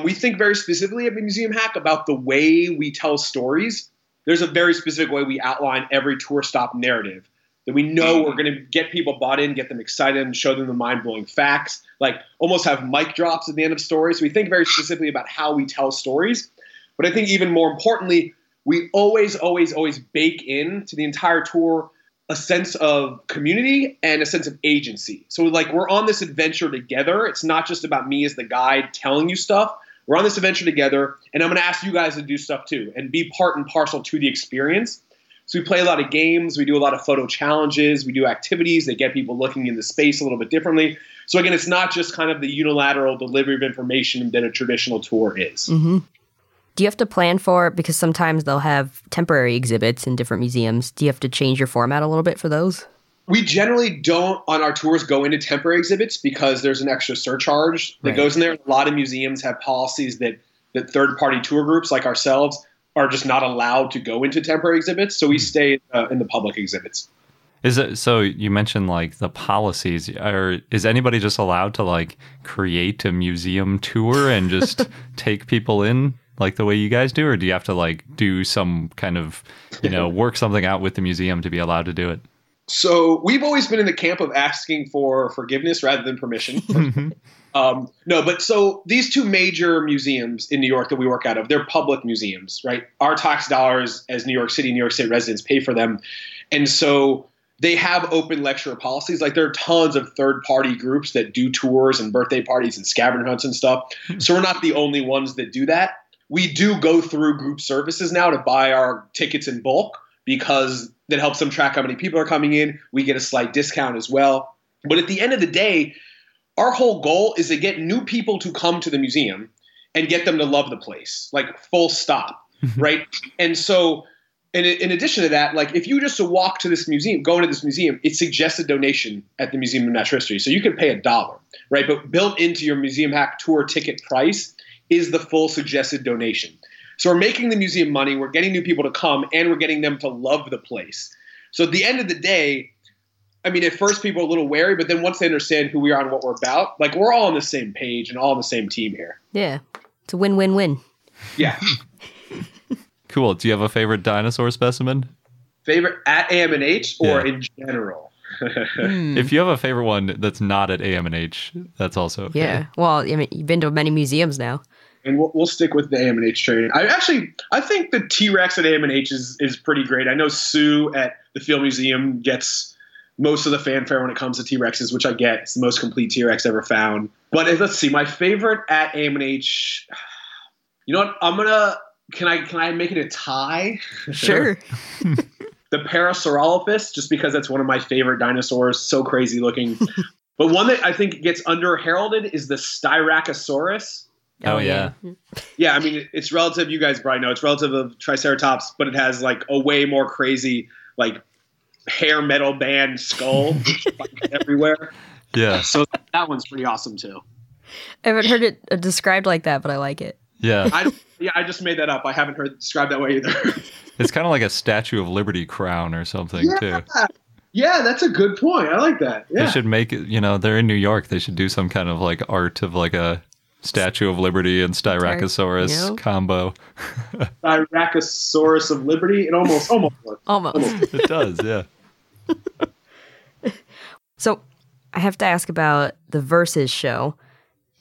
We think very specifically at Museum Hack about the way we tell stories. There's a very specific way we outline every tour stop narrative that we know we're going to get people bought in, get them excited, and show them the mind-blowing facts. Like almost have mic drops at the end of stories. So we think very specifically about how we tell stories. But I think even more importantly, we always, always, always bake in to the entire tour a sense of community and a sense of agency. So like we're on this adventure together. It's not just about me as the guide telling you stuff. We're on this adventure together, and I'm going to ask you guys to do stuff too and be part and parcel to the experience. So we play a lot of games. We do a lot of photo challenges. We do activities that get people looking into space a little bit differently. So again, it's not just kind of the unilateral delivery of information that a traditional tour is. Mm-hmm. Do you have to plan for it? Because sometimes they'll have temporary exhibits in different museums. Do you have to change your format a little bit for those? We generally don't, on our tours, go into temporary exhibits because there's an extra surcharge that goes in there. A lot of museums have policies that third-party tour groups like ourselves are just not allowed to go into temporary exhibits. So we stay in the public exhibits. So you mentioned like the policies. Is anybody just allowed to like create a museum tour and just take people in? Like the way you guys do, or do you have to like do some kind of, you know, work something out with the museum to be allowed to do it? So we've always been in the camp of asking for forgiveness rather than permission. So these two major museums in New York that we work out of, they're public museums, right? Our tax dollars as New York State residents pay for them. And so they have open lecture policies. Like there are tons of third-party groups that do tours and birthday parties and scavenger hunts and stuff. So we're not the only ones that do that. We do go through group services now to buy our tickets in bulk because that helps them track how many people are coming in. We get a slight discount as well. But at the end of the day, our whole goal is to get new people to come to the museum and get them to love the place, like full stop, right? And so in addition to that, like if you just walk to this museum, go into this museum, it suggests a donation at the Museum of Natural History. So you could pay $1, right? But built into your Museum Hack tour ticket price is the full suggested donation. So we're making the museum money, we're getting new people to come, and we're getting them to love the place. So at the end of the day, I mean, at first people are a little wary, but then once they understand who we are and what we're about, like, we're all on the same page and all on the same team here. Yeah. It's a win-win-win. Yeah. Cool. Do you have a favorite dinosaur specimen? Favorite at AM&H or in general? If you have a favorite one that's not at AM&H, that's also okay. Yeah. Well, I mean, you've been to many museums now. And we'll stick with the AM&H train. I think the T-Rex at AM&H is pretty great. I know Sue at the Field Museum gets most of the fanfare when it comes to T-Rexes, which I get. It's the most complete T-Rex ever found. But let's see, my favorite at AM&H. You know what? Can I make it a tie? Sure. The Parasaurolophus, just because that's one of my favorite dinosaurs. So crazy looking. But one that I think gets under-heralded is the Styracosaurus. Oh, yeah. Yeah, I mean, it's relative. You guys probably know it's relative of Triceratops, but it has like a way more crazy like hair metal band skull everywhere. Yeah. So that one's pretty awesome, too. I haven't heard it described like that, but I like it. Yeah. I just made that up. I haven't heard it described that way either. It's kind of like a Statue of Liberty crown or something, too. Yeah, that's a good point. I like that. Yeah. They should make it, you know, they're in New York. They should do some kind of like art of like a Statue of Liberty and Styracosaurus combo. Styracosaurus of Liberty? It almost works. Almost. It does, yeah. So I have to ask about the Versus show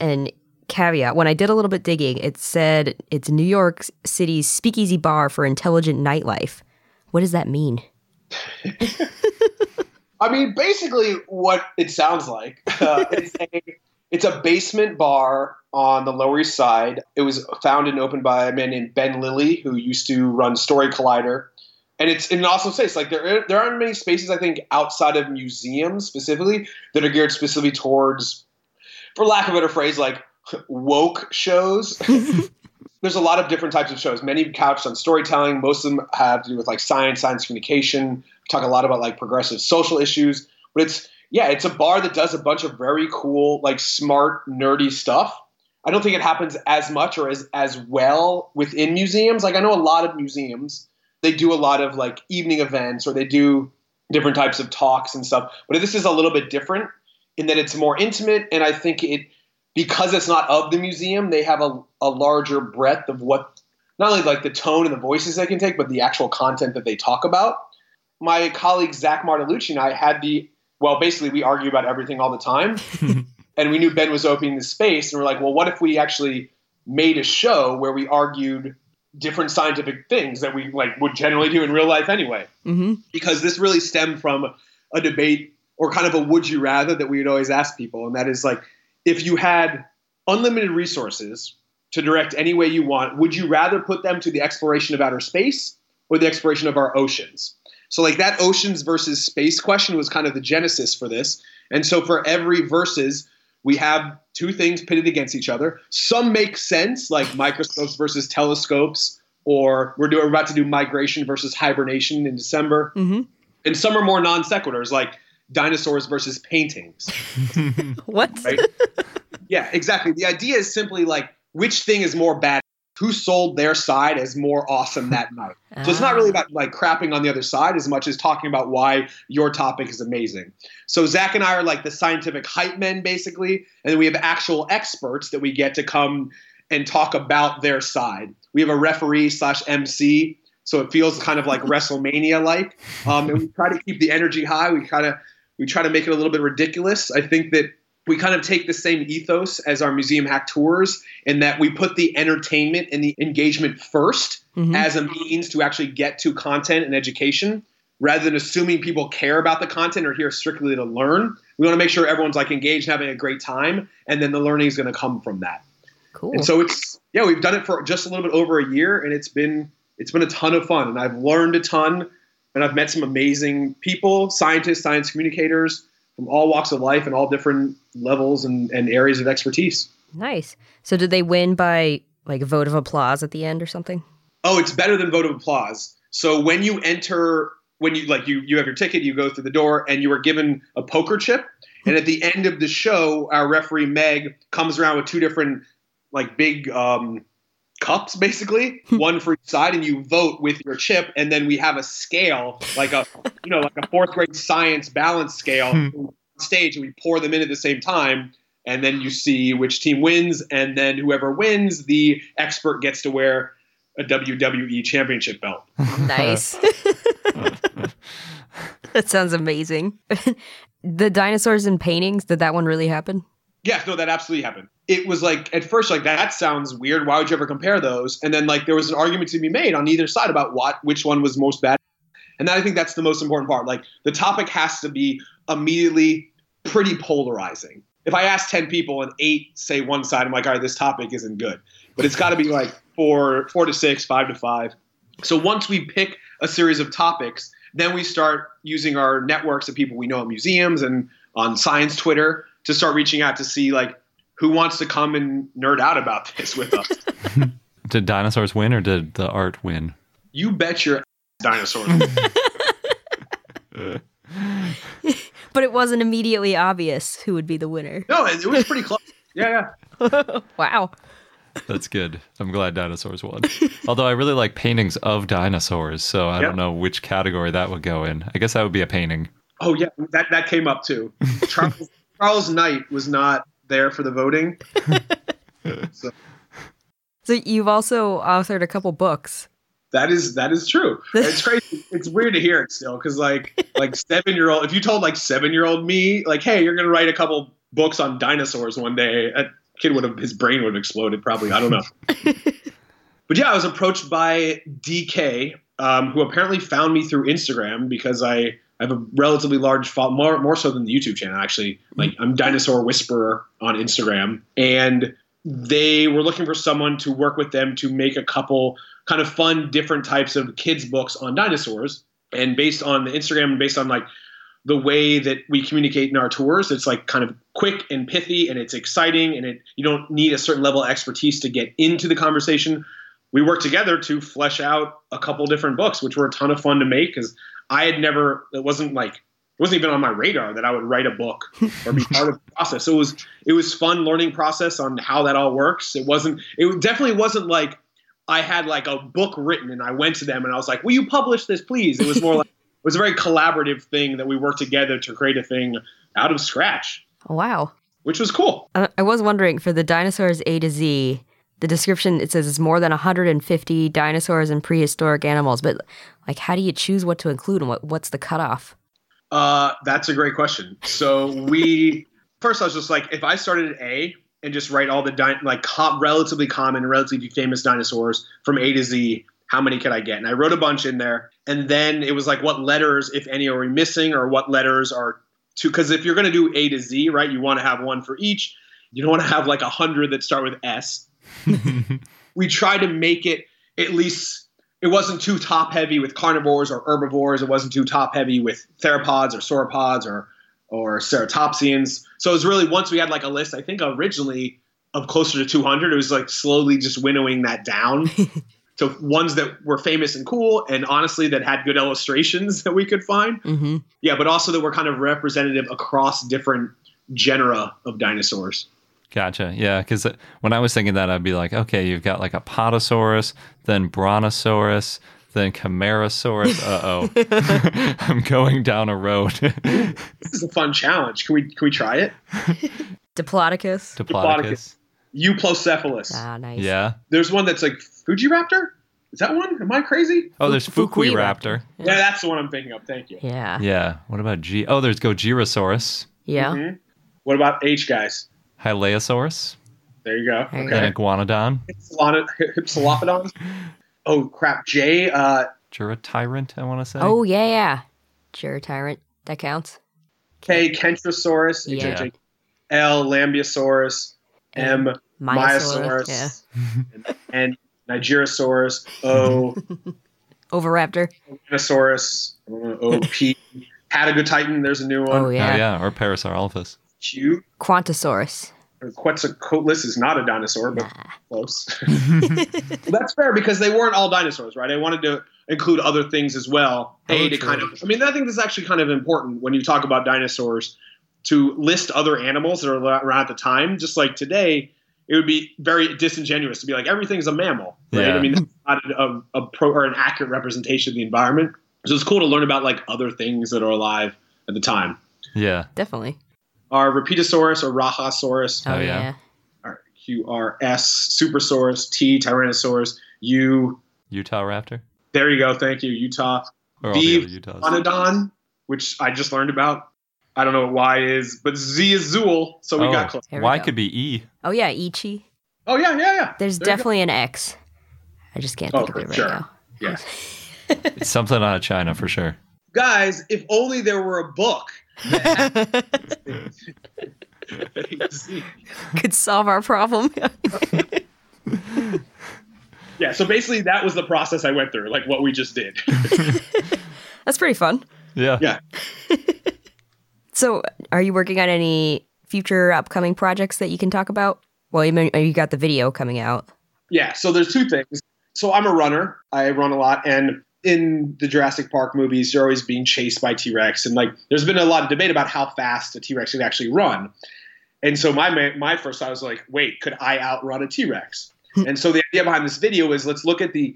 and caveat. When I did a little bit digging, it said it's New York City's speakeasy bar for intelligent nightlife. What does that mean? I mean, basically what it sounds like. It's a basement bar on the Lower East Side. It was founded and opened by a man named Ben Lilly, who used to run Story Collider. And it also says, like, there aren't many spaces, I think, outside of museums specifically that are geared specifically towards, for lack of a better phrase, like woke shows. There's a lot of different types of shows, many couched on storytelling. Most of them have to do with like science communication. We talk a lot about like progressive social issues, but it's a bar that does a bunch of very cool, like smart, nerdy stuff. I don't think it happens as much or as well within museums. Like I know a lot of museums, they do a lot of like evening events or they do different types of talks and stuff. But this is a little bit different in that it's more intimate. And I think because it's not of the museum, they have a larger breadth of what, not only like the tone and the voices they can take, but the actual content that they talk about. My colleague, Zach Martellucci, and I had well, basically, we argue about everything all the time. And we knew Ben was opening the space. And we're like, well, what if we actually made a show where we argued different scientific things that we like would generally do in real life anyway? Mm-hmm. Because this really stemmed from a debate or kind of a would you rather that we would always ask people. And that is like, if you had unlimited resources to direct any way you want, would you rather put them to the exploration of outer space or the exploration of our oceans? So like that oceans versus space question was kind of the genesis for this. And so for every versus, we have two things pitted against each other. Some make sense, like microscopes versus telescopes, or we're about to do migration versus hibernation in December. Mm-hmm. And some are more non sequiturs, like dinosaurs versus paintings. What? Right? Yeah, exactly. The idea is simply like, which thing is more bad? Who sold their side as more awesome that night? So it's not really about like crapping on the other side as much as talking about why your topic is amazing. So Zach and I are like the scientific hype men basically. And then we have actual experts that we get to come and talk about their side. We have a referee /MC. So it feels kind of like WrestleMania-like. And we try to keep the energy high. We try to make it a little bit ridiculous. I think that we kind of take the same ethos as our museum hack tours in that we put the entertainment and the engagement first as a means to actually get to content and education rather than assuming people care about the content or here strictly to learn. We want to make sure everyone's like engaged and having a great time. And then the learning is going to come from that. Cool. And so we've done it for just a little bit over a year and it's been a ton of fun and I've learned a ton and I've met some amazing people, scientists, science communicators, from all walks of life and all different levels and areas of expertise. Nice. So did they win by like a vote of applause at the end or something? Oh, it's better than vote of applause. So when you enter, when you like you have your ticket, you go through the door and you are given a poker chip. And at the end of the show, our referee Meg comes around with two different like big cups, basically, one for each side, and you vote with your chip. And then we have a scale, like a, you know, like a fourth grade science balance scale on stage, and we pour them in at the same time. And then you see which team wins. And then whoever wins, the expert gets to wear a WWE championship belt. Nice. That sounds amazing. The dinosaurs in paintings, did that one really happen? Yes, no, that absolutely happened. It was like, at first, like, that sounds weird. Why would you ever compare those? And then, like, there was an argument to be made on either side about which one was most bad. And that, I think that's the most important part. Like, the topic has to be immediately pretty polarizing. If I ask 10 people and 8 say one side, I'm like, all right, this topic isn't good. But it's got to be like 4 to 6, 5 to 5. So once we pick a series of topics, then we start using our networks of people we know in museums and on science Twitter to start reaching out to see, like, who wants to come and nerd out about this with us. Did dinosaurs win or did the art win? You bet your dinosaurs win. But it wasn't immediately obvious who would be the winner. No, it was pretty close. Yeah, yeah. Wow. That's good. I'm glad dinosaurs won. Although I really like paintings of dinosaurs, so I don't know which category that would go in. I guess that would be a painting. Oh, yeah. That came up, too. Charles Knight was not there for the voting. So you've also authored a couple books. That is true. It's crazy. It's weird to hear it still, because like 7-year-old, if you told like 7-year-old me, like, hey, you're gonna write a couple books on dinosaurs one day, a kid his brain would have exploded probably. I don't know. But yeah, I was approached by DK, who apparently found me through Instagram, because I have a relatively large following, more so than the YouTube channel actually. Like, I'm Dinosaur Whisperer on Instagram, and they were looking for someone to work with them to make a couple kind of fun, different types of kids' books on dinosaurs. And based on the Instagram and based on like the way that we communicate in our tours, it's like kind of quick and pithy, and it's exciting, and you don't need a certain level of expertise to get into the conversation. We worked together to flesh out a couple different books, which were a ton of fun to make, because I had never, it wasn't even on my radar that I would write a book or be part of the process. So it was fun learning process on how that all works. It definitely wasn't like I had like a book written and I went to them and I was like, will you publish this, please? It was more like, it was a very collaborative thing that we worked together to create a thing out of scratch. Wow. Which was cool. I was wondering, for the dinosaurs A to Z, the description, it says it's more than 150 dinosaurs and prehistoric animals, but like, how do you choose what to include, and what's the cutoff? That's a great question. So first I was just like, if I started at A and just write all the relatively common and relatively famous dinosaurs from A to Z, how many could I get? And I wrote a bunch in there. And then it was like, what letters, if any, are we missing, or what letters are two? Because if you're going to do A to Z, right, you want to have one for each. You don't want to have like 100 that start with S. We tried to make it at least – it wasn't too top-heavy with carnivores or herbivores. It wasn't too top-heavy with theropods or sauropods or ceratopsians. So it was really, once we had like a list, I think originally of closer to 200, it was like slowly just winnowing that down to ones that were famous and cool, and honestly that had good illustrations that we could find. Mm-hmm. Yeah, but also that were kind of representative across different genera of dinosaurs. Gotcha. Yeah, because when I was thinking that, I'd be like, okay, you've got like a Potosaurus, then Brontosaurus, then Camarasaurus. Uh-oh. I'm going down a road. This is a fun challenge. Can we try it? Diplodocus. Euplocephalus. Ah, nice. Yeah. There's one that's like Fujiraptor? Is that one? Am I crazy? Oh, there's Fuquiraptor. Yeah, that's the one I'm thinking of. Thank you. Yeah. Yeah. What about G? Oh, there's Gojirasaurus. Yeah. Mm-hmm. What about H, guys? Hylaeosaurus. There you go. Okay. Then Iguanodon. Hypsilophodon. Oh, crap. J. Juratyrant, I want to say. Oh, yeah. Juratyrant. That counts. K. Kentrosaurus. Yeah. L. Lambiosaurus. M. Myosaurus. Yeah. N. Nigerosaurus. O. Oviraptor. Oviraptor. O. P. Patagotitan. There's a new one. Oh, yeah. Oh, yeah. Or Parasaurolophus. Q. Qantassaurus. Quetzalcoatlus is not a dinosaur, but close. That's fair, because they weren't all dinosaurs, right? I wanted to include other things as well. I think this is actually kind of important when you talk about dinosaurs to list other animals that are around at the time. Just like today, it would be very disingenuous to be like, everything's a mammal, right? Yeah. I mean, that's not an accurate representation of the environment. So it's cool to learn about like other things that are alive at the time. Yeah, definitely. Our Rapidosaurus or Rahasaurus. Oh, yeah. Our QRS, Supersaurus, T, Tyrannosaurus, U. Utah Raptor. There you go. Thank you, Utah. Or V, Iguanodon, which I just learned about. I don't know what Y is, but Z is Zool, so we got close. Y could be E. Oh, yeah, Ichi. Oh, yeah. There's definitely an X. I just can't think of it right now. Yeah. It's something out of China for sure. Guys, if only there were a book. Could solve our problem. Yeah, so basically that was the process I went through, like what we just did. That's pretty fun. Yeah. So are you working on any future upcoming projects that you can talk about? Well, you got the video coming out. Yeah, so there's two things. So I'm a runner. I run a lot, and in the Jurassic Park movies, you're always being chased by T-Rex. And like, there's been a lot of debate about how fast a T-Rex can actually run. And so my first thought, I was like, wait, could I outrun a T-Rex? And so the idea behind this video is let's look at the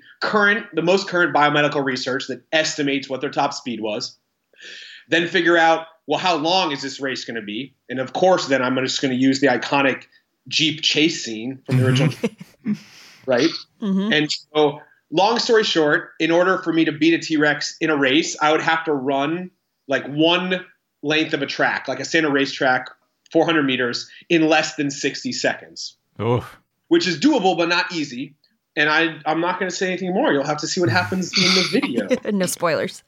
most current biomedical research that estimates what their top speed was. Then figure out, well, how long is this race going to be? And of course, then I'm just going to use the iconic Jeep chase scene from the original, right? Mm-hmm. And so long story short, in order for me to beat a T-Rex in a race, I would have to run like one length of a track, like a standard racetrack, 400 meters, in less than 60 seconds. Oh. Which is doable, but not easy. And I'm not going to say anything more. You'll have to see what happens in the video. No spoilers.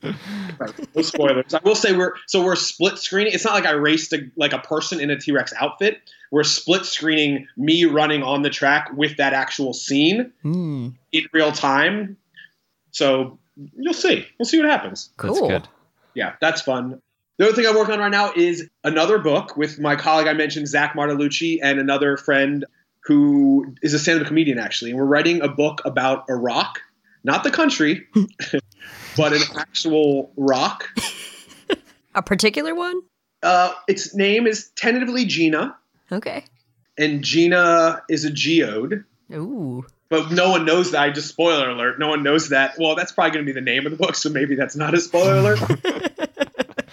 Right, no spoilers. I will say we're split screening. It's not like I raced like a person in a T-Rex outfit. We're split screening me running on the track with that actual scene in real time. So you'll see. We'll see what happens. Cool. That's good. Yeah, that's fun. The other thing I'm working on right now is another book with my colleague I mentioned, Zach Martellucci, and another friend who is a stand-up comedian, actually. And we're writing a book about a rock, not the country, but an actual rock. A particular one? Its name is tentatively Gina. Okay. And Gina is a geode. Ooh. But no one knows that. I just, spoiler alert, no one knows that. Well, that's probably going to be the name of the book, so maybe that's not a spoiler alert.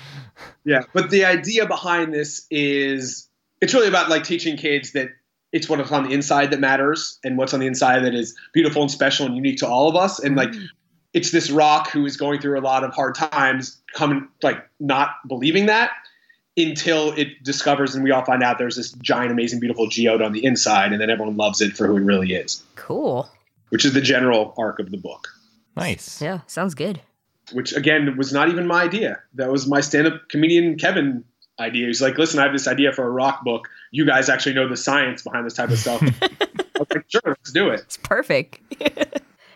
Yeah, but the idea behind this is, it's really about like teaching kids that it's what's on the inside that matters, and what's on the inside that is beautiful and special and unique to all of us. And like, it's this rock who is going through a lot of hard times, coming like not believing that until it discovers, and we all find out there's this giant, amazing, beautiful geode on the inside, and then everyone loves it for who it really is. Cool. Which is the general arc of the book. Nice. Yeah, sounds good. Which again was not even my idea. That was my stand-up comedian Kevin idea. He's like, listen, I have this idea for a rock book. You guys actually know the science behind this type of stuff. I was like, sure, let's do it. It's perfect.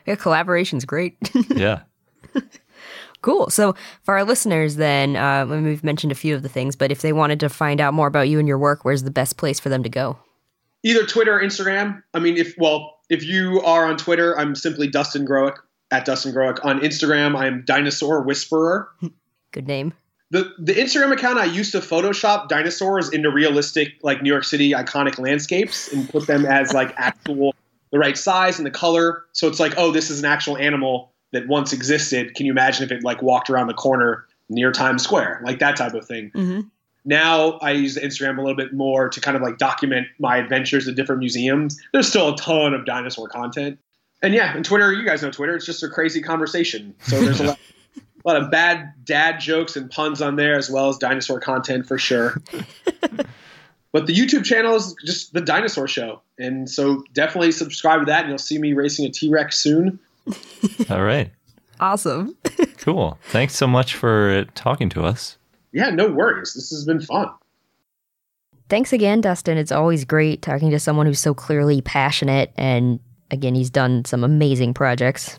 Yeah, collaboration's great. Yeah. Cool. So for our listeners then, we've mentioned a few of the things, but if they wanted to find out more about you and your work, where's the best place for them to go? Either Twitter or Instagram. I mean, if you are on Twitter, I'm simply Dustin Growick, at Dustin Growick. On Instagram, I'm Dinosaur Whisperer. Good name. The Instagram account, I used to Photoshop dinosaurs into realistic, like New York City iconic landscapes and put them as like actual, the right size and the color. So it's like, oh, this is an actual animal that once existed. Can you imagine if it like walked around the corner near Times Square, like that type of thing. Mm-hmm. Now I use Instagram a little bit more to kind of like document my adventures at different museums. There's still a ton of dinosaur content. And yeah, and Twitter, you guys know Twitter. It's just a crazy conversation. So there's a lot of bad dad jokes and puns on there, as well as dinosaur content for sure. But the YouTube channel is just The Dinosaur Show. And so definitely subscribe to that, and you'll see me racing a T-Rex soon. All right. Awesome. Cool. Thanks so much for talking to us. Yeah, no worries. This has been fun. Thanks again, Dustin. It's always great talking to someone who's so clearly passionate, and again, he's done some amazing projects.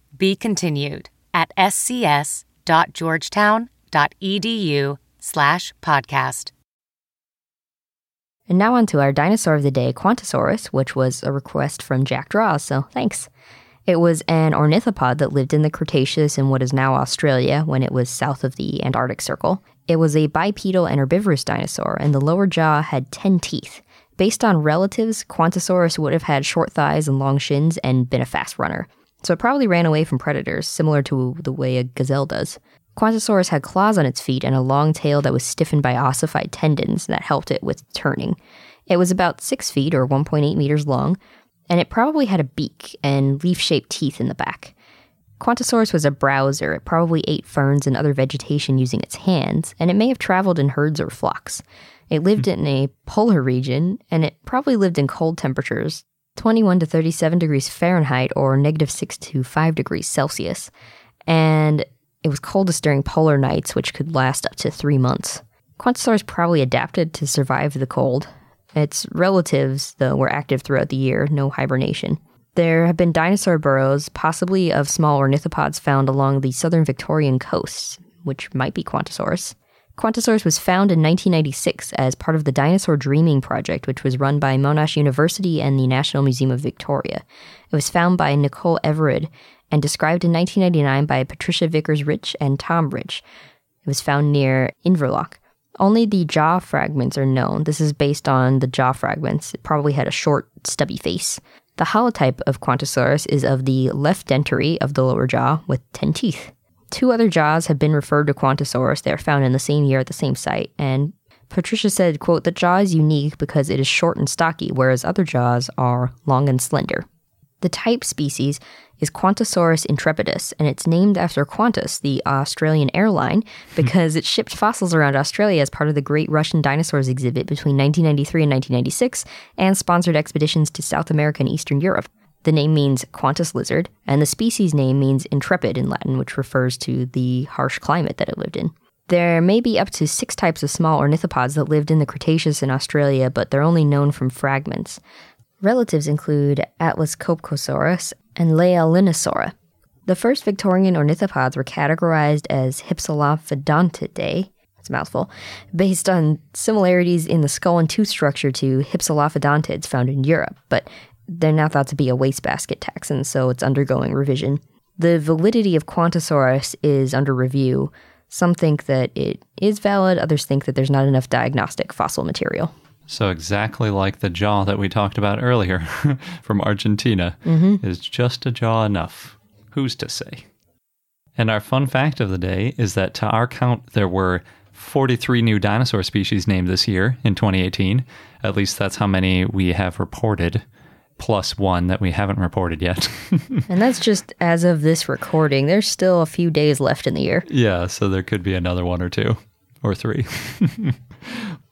Be continued at scs.georgetown.edu/podcast. And now on to our dinosaur of the day, Qantassaurus, which was a request from Jack Draws, so thanks. It was an ornithopod that lived in the Cretaceous in what is now Australia, when it was south of the Antarctic Circle. It was a bipedal and herbivorous dinosaur, and the lower jaw had 10 teeth. Based on relatives, Qantassaurus would have had short thighs and long shins and been a fast runner. So it probably ran away from predators, similar to the way a gazelle does. Qantassaurus had claws on its feet and a long tail that was stiffened by ossified tendons that helped it with turning. It was about 6 feet, or 1.8 meters long, and it probably had a beak and leaf-shaped teeth in the back. Qantassaurus was a browser. It probably ate ferns and other vegetation using its hands, and it may have traveled in herds or flocks. It lived in a polar region, and it probably lived in cold temperatures, 21 to 37 degrees Fahrenheit, or -6 to 5 degrees Celsius, and it was coldest during polar nights, which could last up to 3 months. Qantassaurus probably adapted to survive the cold. Its relatives, though, were active throughout the year, no hibernation. There have been dinosaur burrows, possibly of small ornithopods, found along the southern Victorian coast, which might be Qantassaurus. Qantassaurus was found in 1996 as part of the Dinosaur Dreaming Project, which was run by Monash University and the National Museum of Victoria. It was found by Nicole Everett and described in 1999 by Patricia Vickers-Rich and Tom Rich. It was found near Inverloch. Only the jaw fragments are known. This is based on the jaw fragments. It probably had a short, stubby face. The holotype of Qantassaurus is of the left dentary of the lower jaw with 10 teeth. 2 other jaws have been referred to Qantassaurus. They are found in the same year at the same site. And Patricia said, quote, "The jaw is unique because it is short and stocky, whereas other jaws are long and slender." The type species is Qantassaurus intrepidus, and it's named after Qantas, the Australian airline, because it shipped fossils around Australia as part of the Great Russian Dinosaurs exhibit between 1993 and 1996, and sponsored expeditions to South America and Eastern Europe. The name means Qantas lizard, and the species name means intrepid in Latin, which refers to the harsh climate that it lived in. There may be up to 6 types of small ornithopods that lived in the Cretaceous in Australia, but they're only known from fragments. Relatives include Atlas copcosaurus and Lalinosaura. The first Victorian ornithopods were categorized as Hypsilophodontidae, that's a mouthful, based on similarities in the skull and tooth structure to Hypsilophodontids found in Europe, but they're now thought to be a wastebasket taxon, so it's undergoing revision. The validity of Qantassaurus is under review. Some think that it is valid, others think that there's not enough diagnostic fossil material. So exactly like the jaw that we talked about earlier from Argentina, is just a jaw enough? Who's to say? And our fun fact of the day is that to our count, there were 43 new dinosaur species named this year in 2018. At least that's how many we have reported, plus 1 that we haven't reported yet. And that's just as of this recording. There's still a few days left in the year. Yeah, so there could be another 1 or 2. Or 3.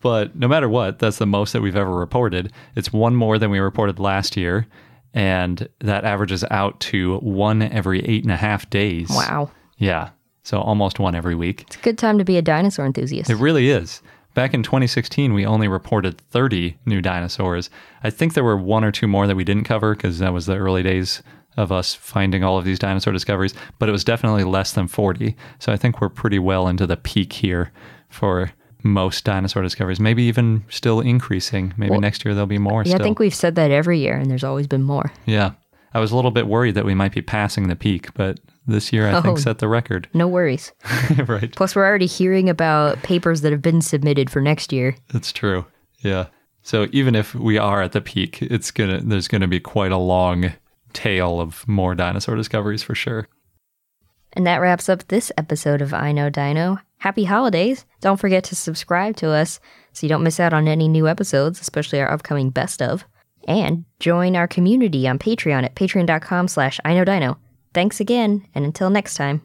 But no matter what, that's the most that we've ever reported. It's 1 more than we reported last year, and that averages out to 1 every 8.5 days. Wow. Yeah, so almost 1 every week. It's a good time to be a dinosaur enthusiast. It really is. Back in 2016, we only reported 30 new dinosaurs. I think there were 1 or 2 more that we didn't cover because that was the early days of us finding all of these dinosaur discoveries, but it was definitely less than 40. So I think we're pretty well into the peak here for most dinosaur discoveries, maybe even still increasing. Maybe next year there'll be more. Yeah, still. I think we've said that every year, and there's always been more. Yeah. I was a little bit worried that we might be passing the peak, but this year I think set the record. No worries. Right. Plus, we're already hearing about papers that have been submitted for next year. That's true. Yeah. So even if we are at the peak, there's gonna be quite a long tail of more dinosaur discoveries for sure. And that wraps up this episode of I Know Dino. Happy holidays! Don't forget to subscribe to us so you don't miss out on any new episodes, especially our upcoming best of. And join our community on Patreon at patreon.com/iknowdino. Thanks again, and until next time.